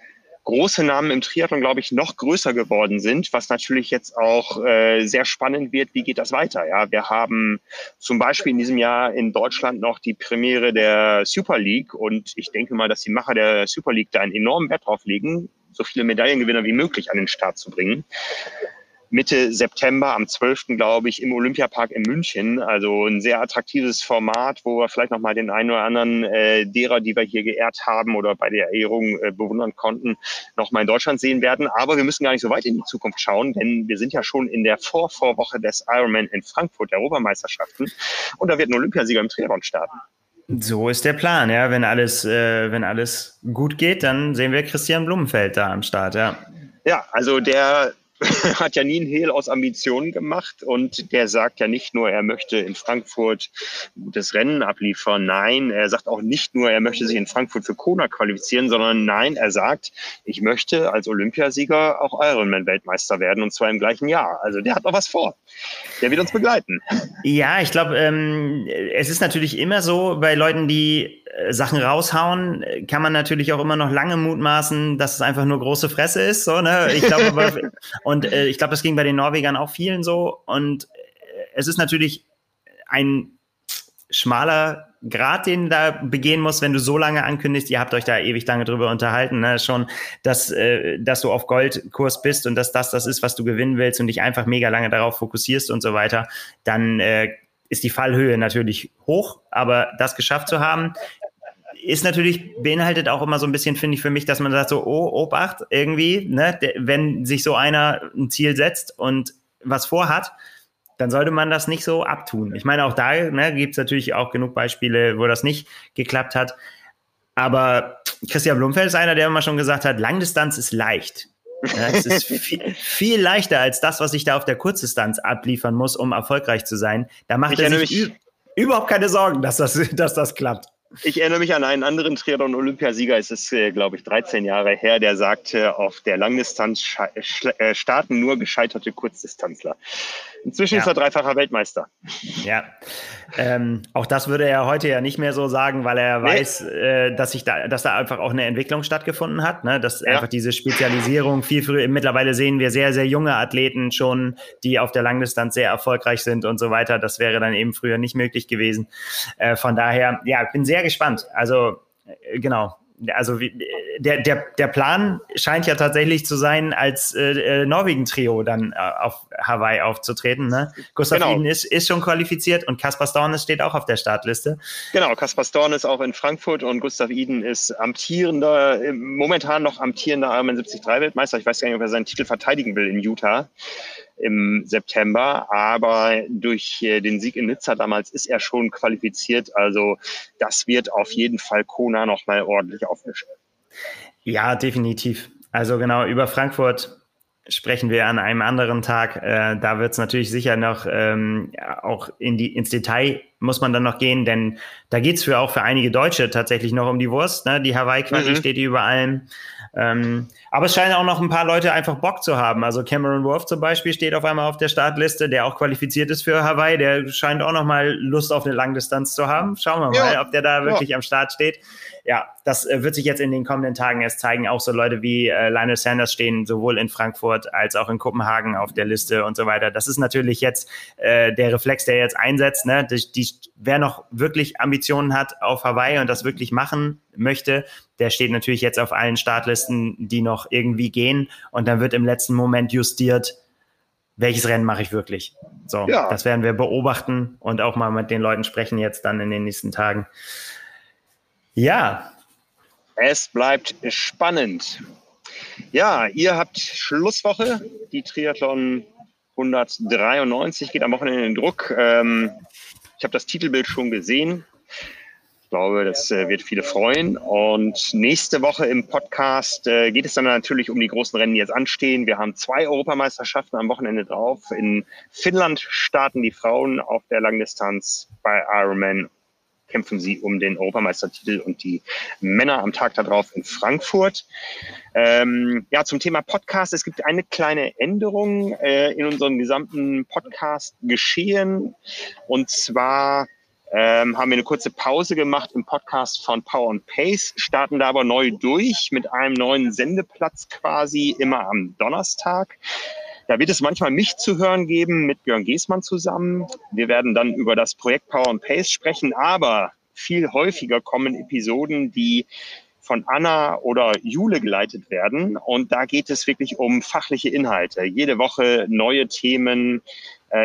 große Namen im Triathlon, glaube ich, noch größer geworden sind, was natürlich jetzt auch sehr spannend wird, wie geht das weiter? Ja, wir haben zum Beispiel in diesem Jahr in Deutschland noch die Premiere der Super League und ich denke mal, dass die Macher der Super League da einen enormen Wert drauf legen, so viele Medaillengewinner wie möglich an den Start zu bringen. Mitte September, am 12., glaube ich, im Olympiapark in München. Also ein sehr attraktives Format, wo wir vielleicht nochmal den einen oder anderen derer, die wir hier geehrt haben oder bei der Ehrung bewundern konnten, nochmal in Deutschland sehen werden. Aber wir müssen gar nicht so weit in die Zukunft schauen, denn wir sind ja schon in der Vorvorwoche des Ironman in Frankfurt, der Europameisterschaften. Und da wird ein Olympiasieger im Triathlon starten. So ist der Plan, ja. Wenn alles gut geht, dann sehen wir Christian Blummenfelt da am Start, ja. Ja, also der hat ja nie einen Hehl aus Ambitionen gemacht und der sagt ja nicht nur, er möchte in Frankfurt ein gutes Rennen abliefern, nein, er sagt auch nicht nur, er möchte sich in Frankfurt für Kona qualifizieren, sondern nein, er sagt, ich möchte als Olympiasieger auch Ironman-Weltmeister werden und zwar im gleichen Jahr. Also der hat noch was vor. Der wird uns begleiten. Ja, ich glaube, es ist natürlich immer so, bei Leuten, die Sachen raushauen, kann man natürlich auch immer noch lange mutmaßen, dass es einfach nur große Fresse ist. So, ne? Ich glaube aber, ich glaube, das ging bei den Norwegern auch vielen so. Und es ist natürlich ein schmaler Grad, den da begehen muss, wenn du so lange ankündigst, ihr habt euch da ewig lange drüber unterhalten, ne? Schon, dass du auf Goldkurs bist und dass das ist, was du gewinnen willst und dich einfach mega lange darauf fokussierst und so weiter, dann ist die Fallhöhe natürlich hoch, aber das geschafft zu haben, ist natürlich, beinhaltet auch immer so ein bisschen, finde ich, für mich, dass man sagt so, oh, Obacht, irgendwie, ne, wenn sich so einer ein Ziel setzt und was vorhat, dann sollte man das nicht so abtun. Ich meine, auch da, ne, gibt es natürlich auch genug Beispiele, wo das nicht geklappt hat, aber Christian Blummenfelt ist einer, der immer schon gesagt hat, Langdistanz ist leicht. Ja, es ist viel, viel leichter als das, was ich da auf der Kurzdistanz abliefern muss, um erfolgreich zu sein. Da macht er sich überhaupt keine Sorgen, dass das klappt. Ich erinnere mich an einen anderen Triathlon-Olympiasieger, es ist, glaube ich, 13 Jahre her, der sagte, auf der Langdistanz starten nur gescheiterte Kurzdistanzler. Inzwischen ist er dreifacher Weltmeister. Ja, auch das würde er heute ja nicht mehr so sagen, weil er weiß, dass da einfach auch eine Entwicklung stattgefunden hat, ne? Dass einfach diese Spezialisierung viel früher, mittlerweile sehen wir sehr, sehr junge Athleten schon, die auf der Langdistanz sehr erfolgreich sind und so weiter. Das wäre dann eben früher nicht möglich gewesen. Von daher, ja, ich bin sehr gespannt. Also, genau. Also der Plan scheint ja tatsächlich zu sein, als Norwegen-Trio dann auf Hawaii aufzutreten. Ne? Gustav Iden ist schon qualifiziert und Kaspar Stornes steht auch auf der Startliste. Genau, Kaspar Stornes auch in Frankfurt und Gustav Iden ist momentan noch amtierender Ironman 73 Weltmeister. Ich weiß gar nicht, ob er seinen Titel verteidigen will in Utah im September, aber durch den Sieg in Nizza damals ist er schon qualifiziert, also das wird auf jeden Fall Kona nochmal ordentlich aufmischen. Ja, definitiv. Also genau, über Frankfurt sprechen wir an einem anderen Tag, da wird es natürlich sicher noch auch ins Detail muss man dann noch gehen, denn da geht es auch für einige Deutsche tatsächlich noch um die Wurst, ne? Die Hawaii-Quali steht über allem. Aber es scheinen auch noch ein paar Leute einfach Bock zu haben. Also Cameron Worth zum Beispiel steht auf einmal auf der Startliste, der auch qualifiziert ist für Hawaii. Der scheint auch noch mal Lust auf eine Langdistanz zu haben. Schauen wir mal, ob der da wirklich am Start steht. Ja, das wird sich jetzt in den kommenden Tagen erst zeigen. Auch so Leute wie Lionel Sanders stehen sowohl in Frankfurt als auch in Kopenhagen auf der Liste und so weiter. Das ist natürlich jetzt der Reflex, der jetzt einsetzt, ne? Die Und wer noch wirklich Ambitionen hat auf Hawaii und das wirklich machen möchte, der steht natürlich jetzt auf allen Startlisten, die noch irgendwie gehen. Und dann wird im letzten Moment justiert, welches Rennen mache ich wirklich? So, ja. Das werden wir beobachten und auch mal mit den Leuten sprechen jetzt dann in den nächsten Tagen. Ja. Es bleibt spannend. Ja, ihr habt Schlusswoche. Die Triathlon 193 geht am Wochenende in den Druck. Ich habe das Titelbild schon gesehen. Ich glaube, das wird viele freuen. Und nächste Woche im Podcast geht es dann natürlich um die großen Rennen, die jetzt anstehen. Wir haben 2 Europameisterschaften am Wochenende drauf. In Finnland starten die Frauen auf der Langdistanz. Bei Ironman kämpfen sie um den Europameistertitel und die Männer am Tag darauf in Frankfurt. Ja, zum Thema Podcast. Es gibt eine kleine Änderung in unserem gesamten Podcast-Geschehen. Und zwar haben wir eine kurze Pause gemacht im Podcast von Power and Pace, starten da aber neu durch mit einem neuen Sendeplatz quasi immer am Donnerstag. Da wird es manchmal mich zu hören geben mit Björn Geßmann zusammen. Wir werden dann über das Projekt Power and Pace sprechen, aber viel häufiger kommen Episoden, die von Anna oder Jule geleitet werden. Und da geht es wirklich um fachliche Inhalte. Jede Woche neue Themen,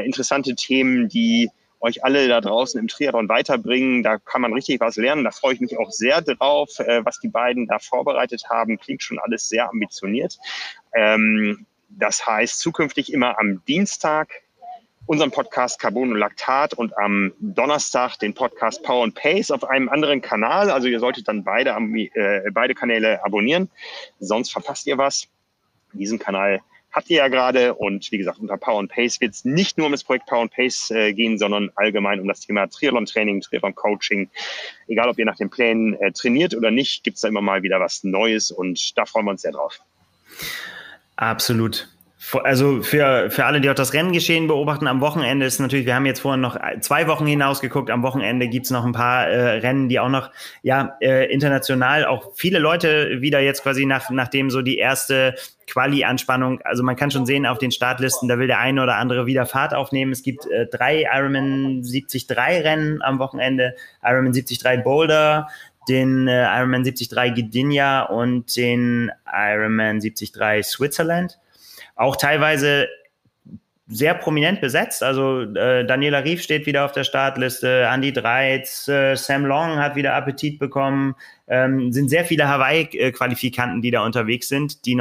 interessante Themen, die euch alle da draußen im Triathlon weiterbringen. Da kann man richtig was lernen. Da freue ich mich auch sehr drauf, was die beiden da vorbereitet haben. Klingt schon alles sehr ambitioniert. Das heißt, zukünftig immer am Dienstag unseren Podcast Carbon und Laktat und am Donnerstag den Podcast Power and Pace auf einem anderen Kanal. Also ihr solltet dann beide Kanäle abonnieren, sonst verpasst ihr was. Diesen Kanal habt ihr ja gerade und wie gesagt, unter Power and Pace wird es nicht nur um das Projekt Power and Pace gehen, sondern allgemein um das Thema Triathlon-Training, Triathlon-Coaching. Egal, ob ihr nach den Plänen trainiert oder nicht, gibt es da immer mal wieder was Neues und da freuen wir uns sehr drauf. Absolut. Also für alle, die auch das Renngeschehen beobachten, am Wochenende ist natürlich, wir haben jetzt vorhin noch 2 Wochen hinausgeguckt, am Wochenende gibt's noch ein paar Rennen, die auch noch international auch viele Leute wieder jetzt quasi nachdem so die erste Quali-Anspannung, also man kann schon sehen auf den Startlisten, da will der eine oder andere wieder Fahrt aufnehmen. Es gibt 3 Ironman 73 Rennen am Wochenende, Ironman 73 Boulder, den Ironman 73 Gdynia und den Ironman 73 Switzerland. Auch teilweise sehr prominent besetzt. Also Daniela Rief steht wieder auf der Startliste, Andy Dreitz, Sam Long hat wieder Appetit bekommen. Sind sehr viele Hawaii-Qualifikanten, die da unterwegs sind, die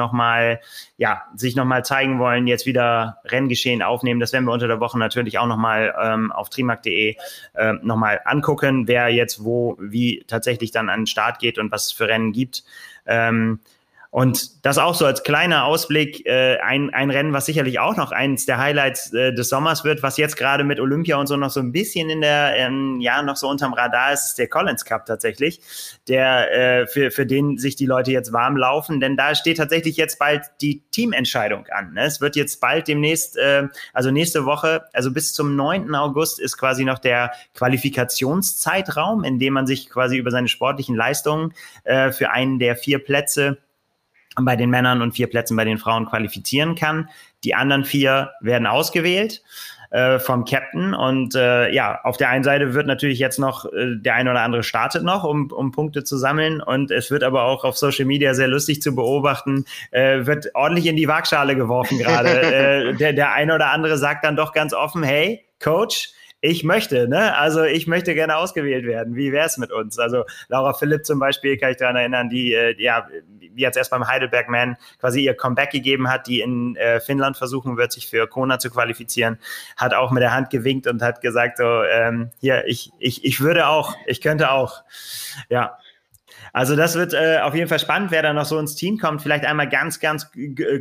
sich nochmal zeigen wollen, jetzt wieder Renngeschehen aufnehmen. Das werden wir unter der Woche natürlich auch nochmal auf trimark.de nochmal angucken, wer jetzt wie tatsächlich dann an den Start geht und was es für Rennen gibt. Und das auch so als kleiner Ausblick, ein Rennen, was sicherlich auch noch eins der Highlights des Sommers wird, was jetzt gerade mit Olympia und so noch so ein bisschen noch so unterm Radar ist, der Collins Cup tatsächlich, der für den sich die Leute jetzt warm laufen, denn da steht tatsächlich jetzt bald die Teamentscheidung an, ne? Es wird jetzt bald demnächst, also nächste Woche, also bis zum 9. August ist quasi noch der Qualifikationszeitraum, in dem man sich quasi über seine sportlichen Leistungen für einen der 4 Plätze bei den Männern und 4 Plätzen bei den Frauen qualifizieren kann. Die anderen 4 werden ausgewählt vom Captain. Und auf der einen Seite wird natürlich jetzt noch der ein oder andere startet noch, um Punkte zu sammeln. Und es wird aber auch auf Social Media sehr lustig zu beobachten, wird ordentlich in die Waagschale geworfen gerade. Der eine oder andere sagt dann doch ganz offen, hey, Coach, ich möchte gerne ausgewählt werden. Wie wäre es mit uns? Also Laura Philipp zum Beispiel, kann ich daran erinnern, die jetzt erst beim Heidelberg-Man quasi ihr Comeback gegeben hat, die in Finnland versuchen wird, sich für Kona zu qualifizieren, hat auch mit der Hand gewinkt und hat gesagt, so, hier, ich würde auch, ich könnte auch. Ja, also das wird auf jeden Fall spannend, wer da noch so ins Team kommt. Vielleicht einmal ganz, ganz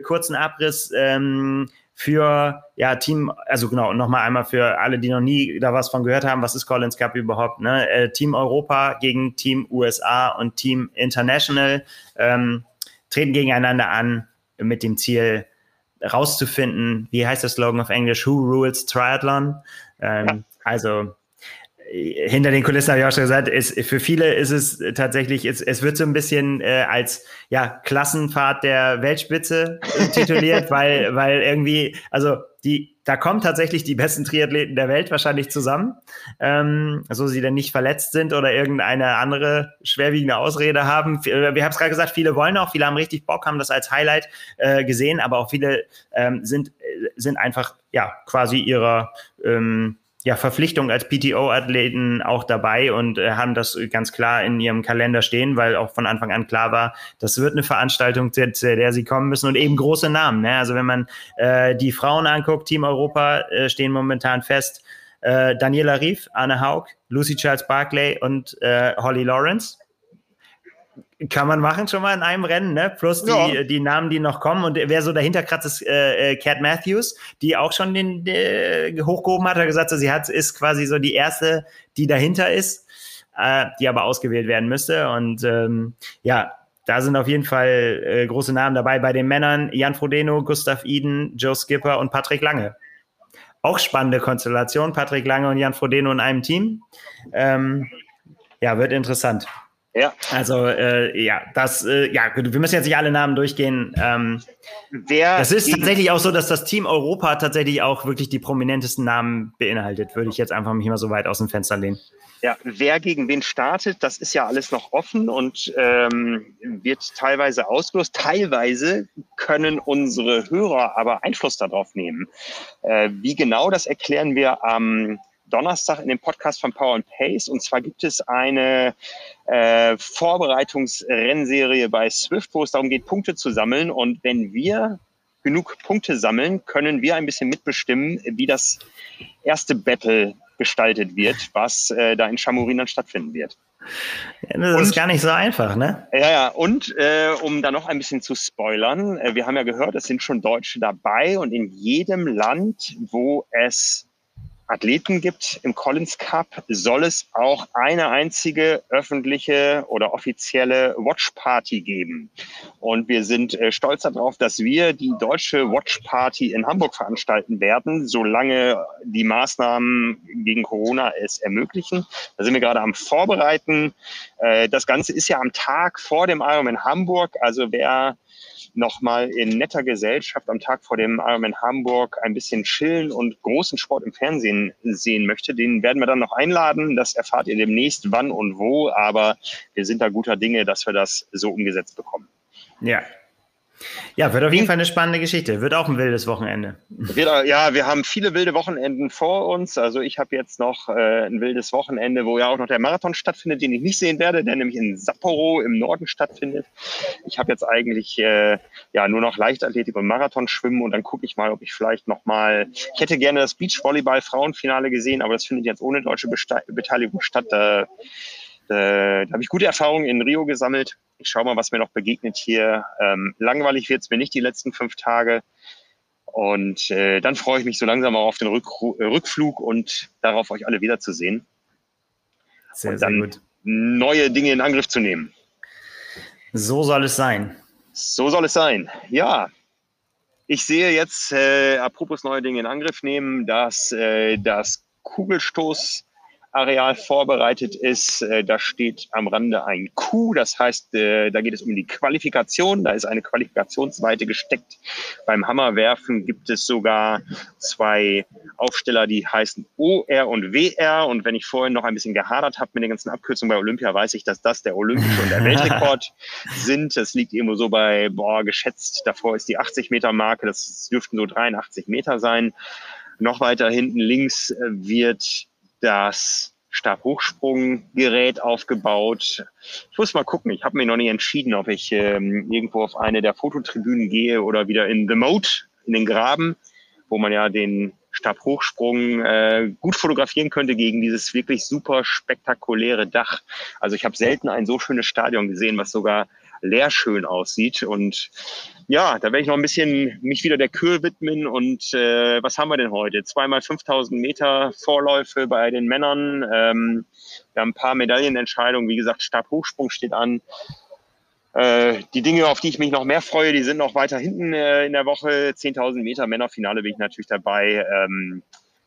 kurzen Abriss, nochmal einmal für alle, die noch nie da was von gehört haben, was ist Collins Cup überhaupt, ne? Team Europa gegen Team USA und Team International treten gegeneinander an mit dem Ziel rauszufinden, wie heißt der Slogan auf Englisch, Who Rules Triathlon? Also hinter den Kulissen habe ich auch schon gesagt, für viele ist es tatsächlich, es wird so ein bisschen als Klassenfahrt der Weltspitze tituliert, weil irgendwie, also die Da kommen tatsächlich die besten Triathleten der Welt wahrscheinlich zusammen, so sie denn nicht verletzt sind oder irgendeine andere schwerwiegende Ausrede haben. Wir haben es gerade gesagt, viele wollen auch, viele haben richtig Bock, haben das als Highlight gesehen, aber auch viele sind einfach ja quasi ihrer Verpflichtung als PTO-Athleten auch dabei und haben das ganz klar in ihrem Kalender stehen, weil auch von Anfang an klar war, das wird eine Veranstaltung, zu der sie kommen müssen und eben große Namen. Ne? Also wenn man die Frauen anguckt, Team Europa stehen momentan fest, Daniela Rief, Anne Haug, Lucy Charles Barclay und Holly Lawrence. Kann man machen schon mal in einem Rennen, ne? Plus die Namen, die noch kommen. Und wer so dahinter kratzt, ist Cat Matthews, die auch schon den hochgehoben hat, hat gesagt, so, sie ist quasi so die erste, die dahinter ist, die aber ausgewählt werden müsste. Und da sind auf jeden Fall große Namen dabei. Bei den Männern Jan Frodeno, Gustav Iden, Joe Skipper und Patrick Lange. Auch spannende Konstellation, Patrick Lange und Jan Frodeno in einem Team. Wird interessant. Ja. Also, wir müssen jetzt nicht alle Namen durchgehen. Das ist tatsächlich auch so, dass das Team Europa tatsächlich auch wirklich die prominentesten Namen beinhaltet, würde ich jetzt einfach mich mal so weit aus dem Fenster lehnen. Ja, wer gegen wen startet, das ist ja alles noch offen und wird teilweise ausgelost. Teilweise können unsere Hörer aber Einfluss darauf nehmen. Wie genau, das erklären wir am Donnerstag in dem Podcast von Power & Pace. Und zwar gibt es eine Vorbereitungsrennserie bei Swift, wo es darum geht, Punkte zu sammeln. Und wenn wir genug Punkte sammeln, können wir ein bisschen mitbestimmen, wie das erste Battle gestaltet wird, was da in Chamorin dann stattfinden wird. Ja, das ist gar nicht so einfach, ne? Ja, und um da noch ein bisschen zu spoilern, wir haben ja gehört, es sind schon Deutsche dabei und in jedem Land, wo es Athleten gibt im Collins Cup, soll es auch eine einzige öffentliche oder offizielle Watchparty geben. Und wir sind stolz darauf, dass wir die deutsche Watchparty in Hamburg veranstalten werden, solange die Maßnahmen gegen Corona es ermöglichen. Da sind wir gerade am Vorbereiten. Das Ganze ist ja am Tag vor dem Ironman Hamburg. Also wer nochmal in netter Gesellschaft am Tag vor dem Ironman Hamburg ein bisschen chillen und großen Sport im Fernsehen sehen möchte, den werden wir dann noch einladen. Das erfahrt ihr demnächst, wann und wo, aber wir sind da guter Dinge, dass wir das so umgesetzt bekommen. Ja. Ja, wird auf jeden Fall eine spannende Geschichte. Wird auch ein wildes Wochenende. Wir haben viele wilde Wochenenden vor uns. Also ich habe jetzt noch ein wildes Wochenende, wo ja auch noch der Marathon stattfindet, den ich nicht sehen werde, der nämlich in Sapporo im Norden stattfindet. Ich habe jetzt eigentlich nur noch Leichtathletik und Marathon schwimmen und dann gucke ich mal, ob ich vielleicht nochmal... Ich hätte gerne das Beachvolleyball-Frauenfinale gesehen, aber das findet jetzt ohne deutsche Beteiligung statt. Da habe ich gute Erfahrungen in Rio gesammelt. Ich schaue mal, was mir noch begegnet hier. Langweilig wird es mir nicht die letzten 5 Tage. Und dann freue ich mich so langsam auch auf den Rückflug und darauf, euch alle wiederzusehen. Sehr, und dann sehr gut. Neue Dinge in Angriff zu nehmen. So soll es sein. So soll es sein, ja. Ich sehe jetzt, apropos neue Dinge in Angriff nehmen, dass das Kugelstoß Areal vorbereitet ist. Da steht am Rande ein Q, das heißt, da geht es um die Qualifikation. Da ist eine Qualifikationsweite gesteckt. Beim Hammerwerfen gibt es sogar 2 Aufsteller, die heißen OR und WR. Und wenn ich vorhin noch ein bisschen gehadert habe mit den ganzen Abkürzungen bei Olympia, weiß ich, dass das der olympische und der Weltrekord sind. Das liegt irgendwo so bei, geschätzt, davor ist die 80-Meter-Marke. Das dürften so 83 Meter sein. Noch weiter hinten links wird das Stabhochsprunggerät aufgebaut. Ich muss mal gucken, ich habe mir noch nicht entschieden, ob ich irgendwo auf eine der Fototribünen gehe oder wieder in The Moat, in den Graben, wo man ja den Stabhochsprung gut fotografieren könnte gegen dieses wirklich super spektakuläre Dach. Also ich habe selten ein so schönes Stadion gesehen, was sogar leer schön aussieht. Und ja, da werde ich noch ein bisschen mich wieder der Kür widmen. Und was haben wir denn heute? 2x 5000 Meter Vorläufe bei den Männern. Wir haben ein paar Medaillenentscheidungen. Wie gesagt, Stabhochsprung steht an. Die Dinge, auf die ich mich noch mehr freue, die sind noch weiter hinten in der Woche. 10.000 Meter Männerfinale bin ich natürlich dabei.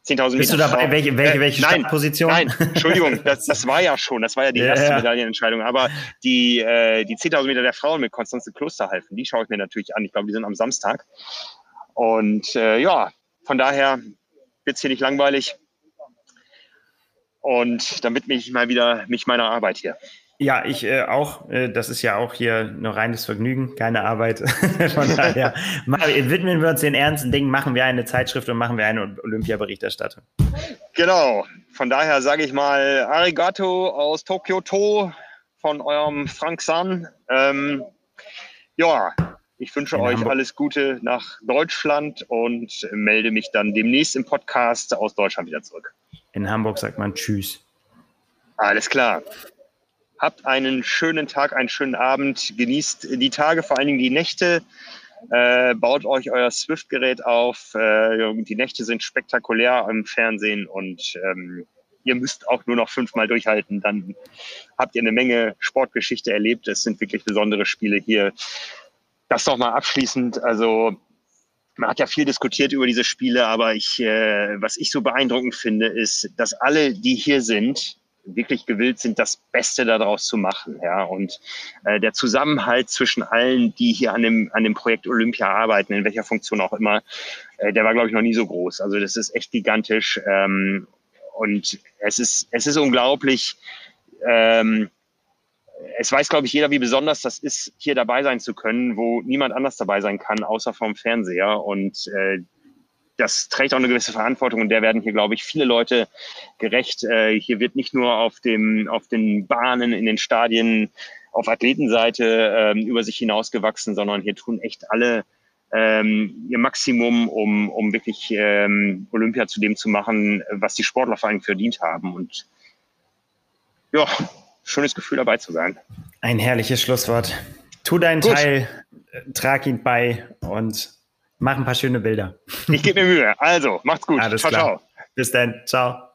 10.000 Bist Meter du dabei? Welche Startposition? Nein, Entschuldigung, das war ja schon, das war ja die erste Medaillenentscheidung, aber die 10.000 Meter der Frauen mit Konstanze Klosterhalfen, die schaue ich mir natürlich an, ich glaube, die sind am Samstag und Von daher wird es hier nicht langweilig. Und damit mich mal wieder mich meiner Arbeit hier. Ja, ich auch. Das ist ja auch hier nur reines Vergnügen, keine Arbeit. Von daher widmen wir uns den ernsten Dingen, machen wir eine Zeitschrift und machen wir eine Olympiaberichterstattung. Genau. Von daher sage ich mal Arigato aus Tokio To von eurem Frank San. Ja, ich wünsche euch Hamburg alles Gute nach Deutschland und melde mich dann demnächst im Podcast aus Deutschland wieder zurück. In Hamburg sagt man Tschüss. Alles klar. Habt einen schönen Tag, einen schönen Abend. Genießt die Tage, vor allen Dingen die Nächte. Baut euch euer Swift-Gerät auf. Die Nächte sind spektakulär im Fernsehen und ihr müsst auch nur noch 5-mal durchhalten. Dann habt ihr eine Menge Sportgeschichte erlebt. Es sind wirklich besondere Spiele hier. Das nochmal abschließend. Also man hat ja viel diskutiert über diese Spiele, aber was ich so beeindruckend finde, ist, dass alle, die hier sind, wirklich gewillt sind, das Beste daraus zu machen. Ja? Und der Zusammenhalt zwischen allen, die hier an dem Projekt Olympia arbeiten, in welcher Funktion auch immer, der war, glaube ich, noch nie so groß. Also das ist echt gigantisch. Und es ist unglaublich. Es weiß, glaube ich, jeder, wie besonders das ist, hier dabei sein zu können, wo niemand anders dabei sein kann, außer vom Fernseher. Und das trägt auch eine gewisse Verantwortung, und der werden hier, glaube ich, viele Leute gerecht. Hier wird nicht nur auf den Bahnen, in den Stadien, auf Athletenseite über sich hinausgewachsen, sondern hier tun echt alle ihr Maximum, um wirklich Olympia zu dem zu machen, was die Sportler vor allem verdient haben. Und ja, schönes Gefühl, dabei zu sein. Ein herrliches Schlusswort. Tu deinen Teil, trag ihn bei und mach ein paar schöne Bilder. Ich gebe mir Mühe. Also, macht's gut. Alles klar. Ciao. Bis dann. Ciao.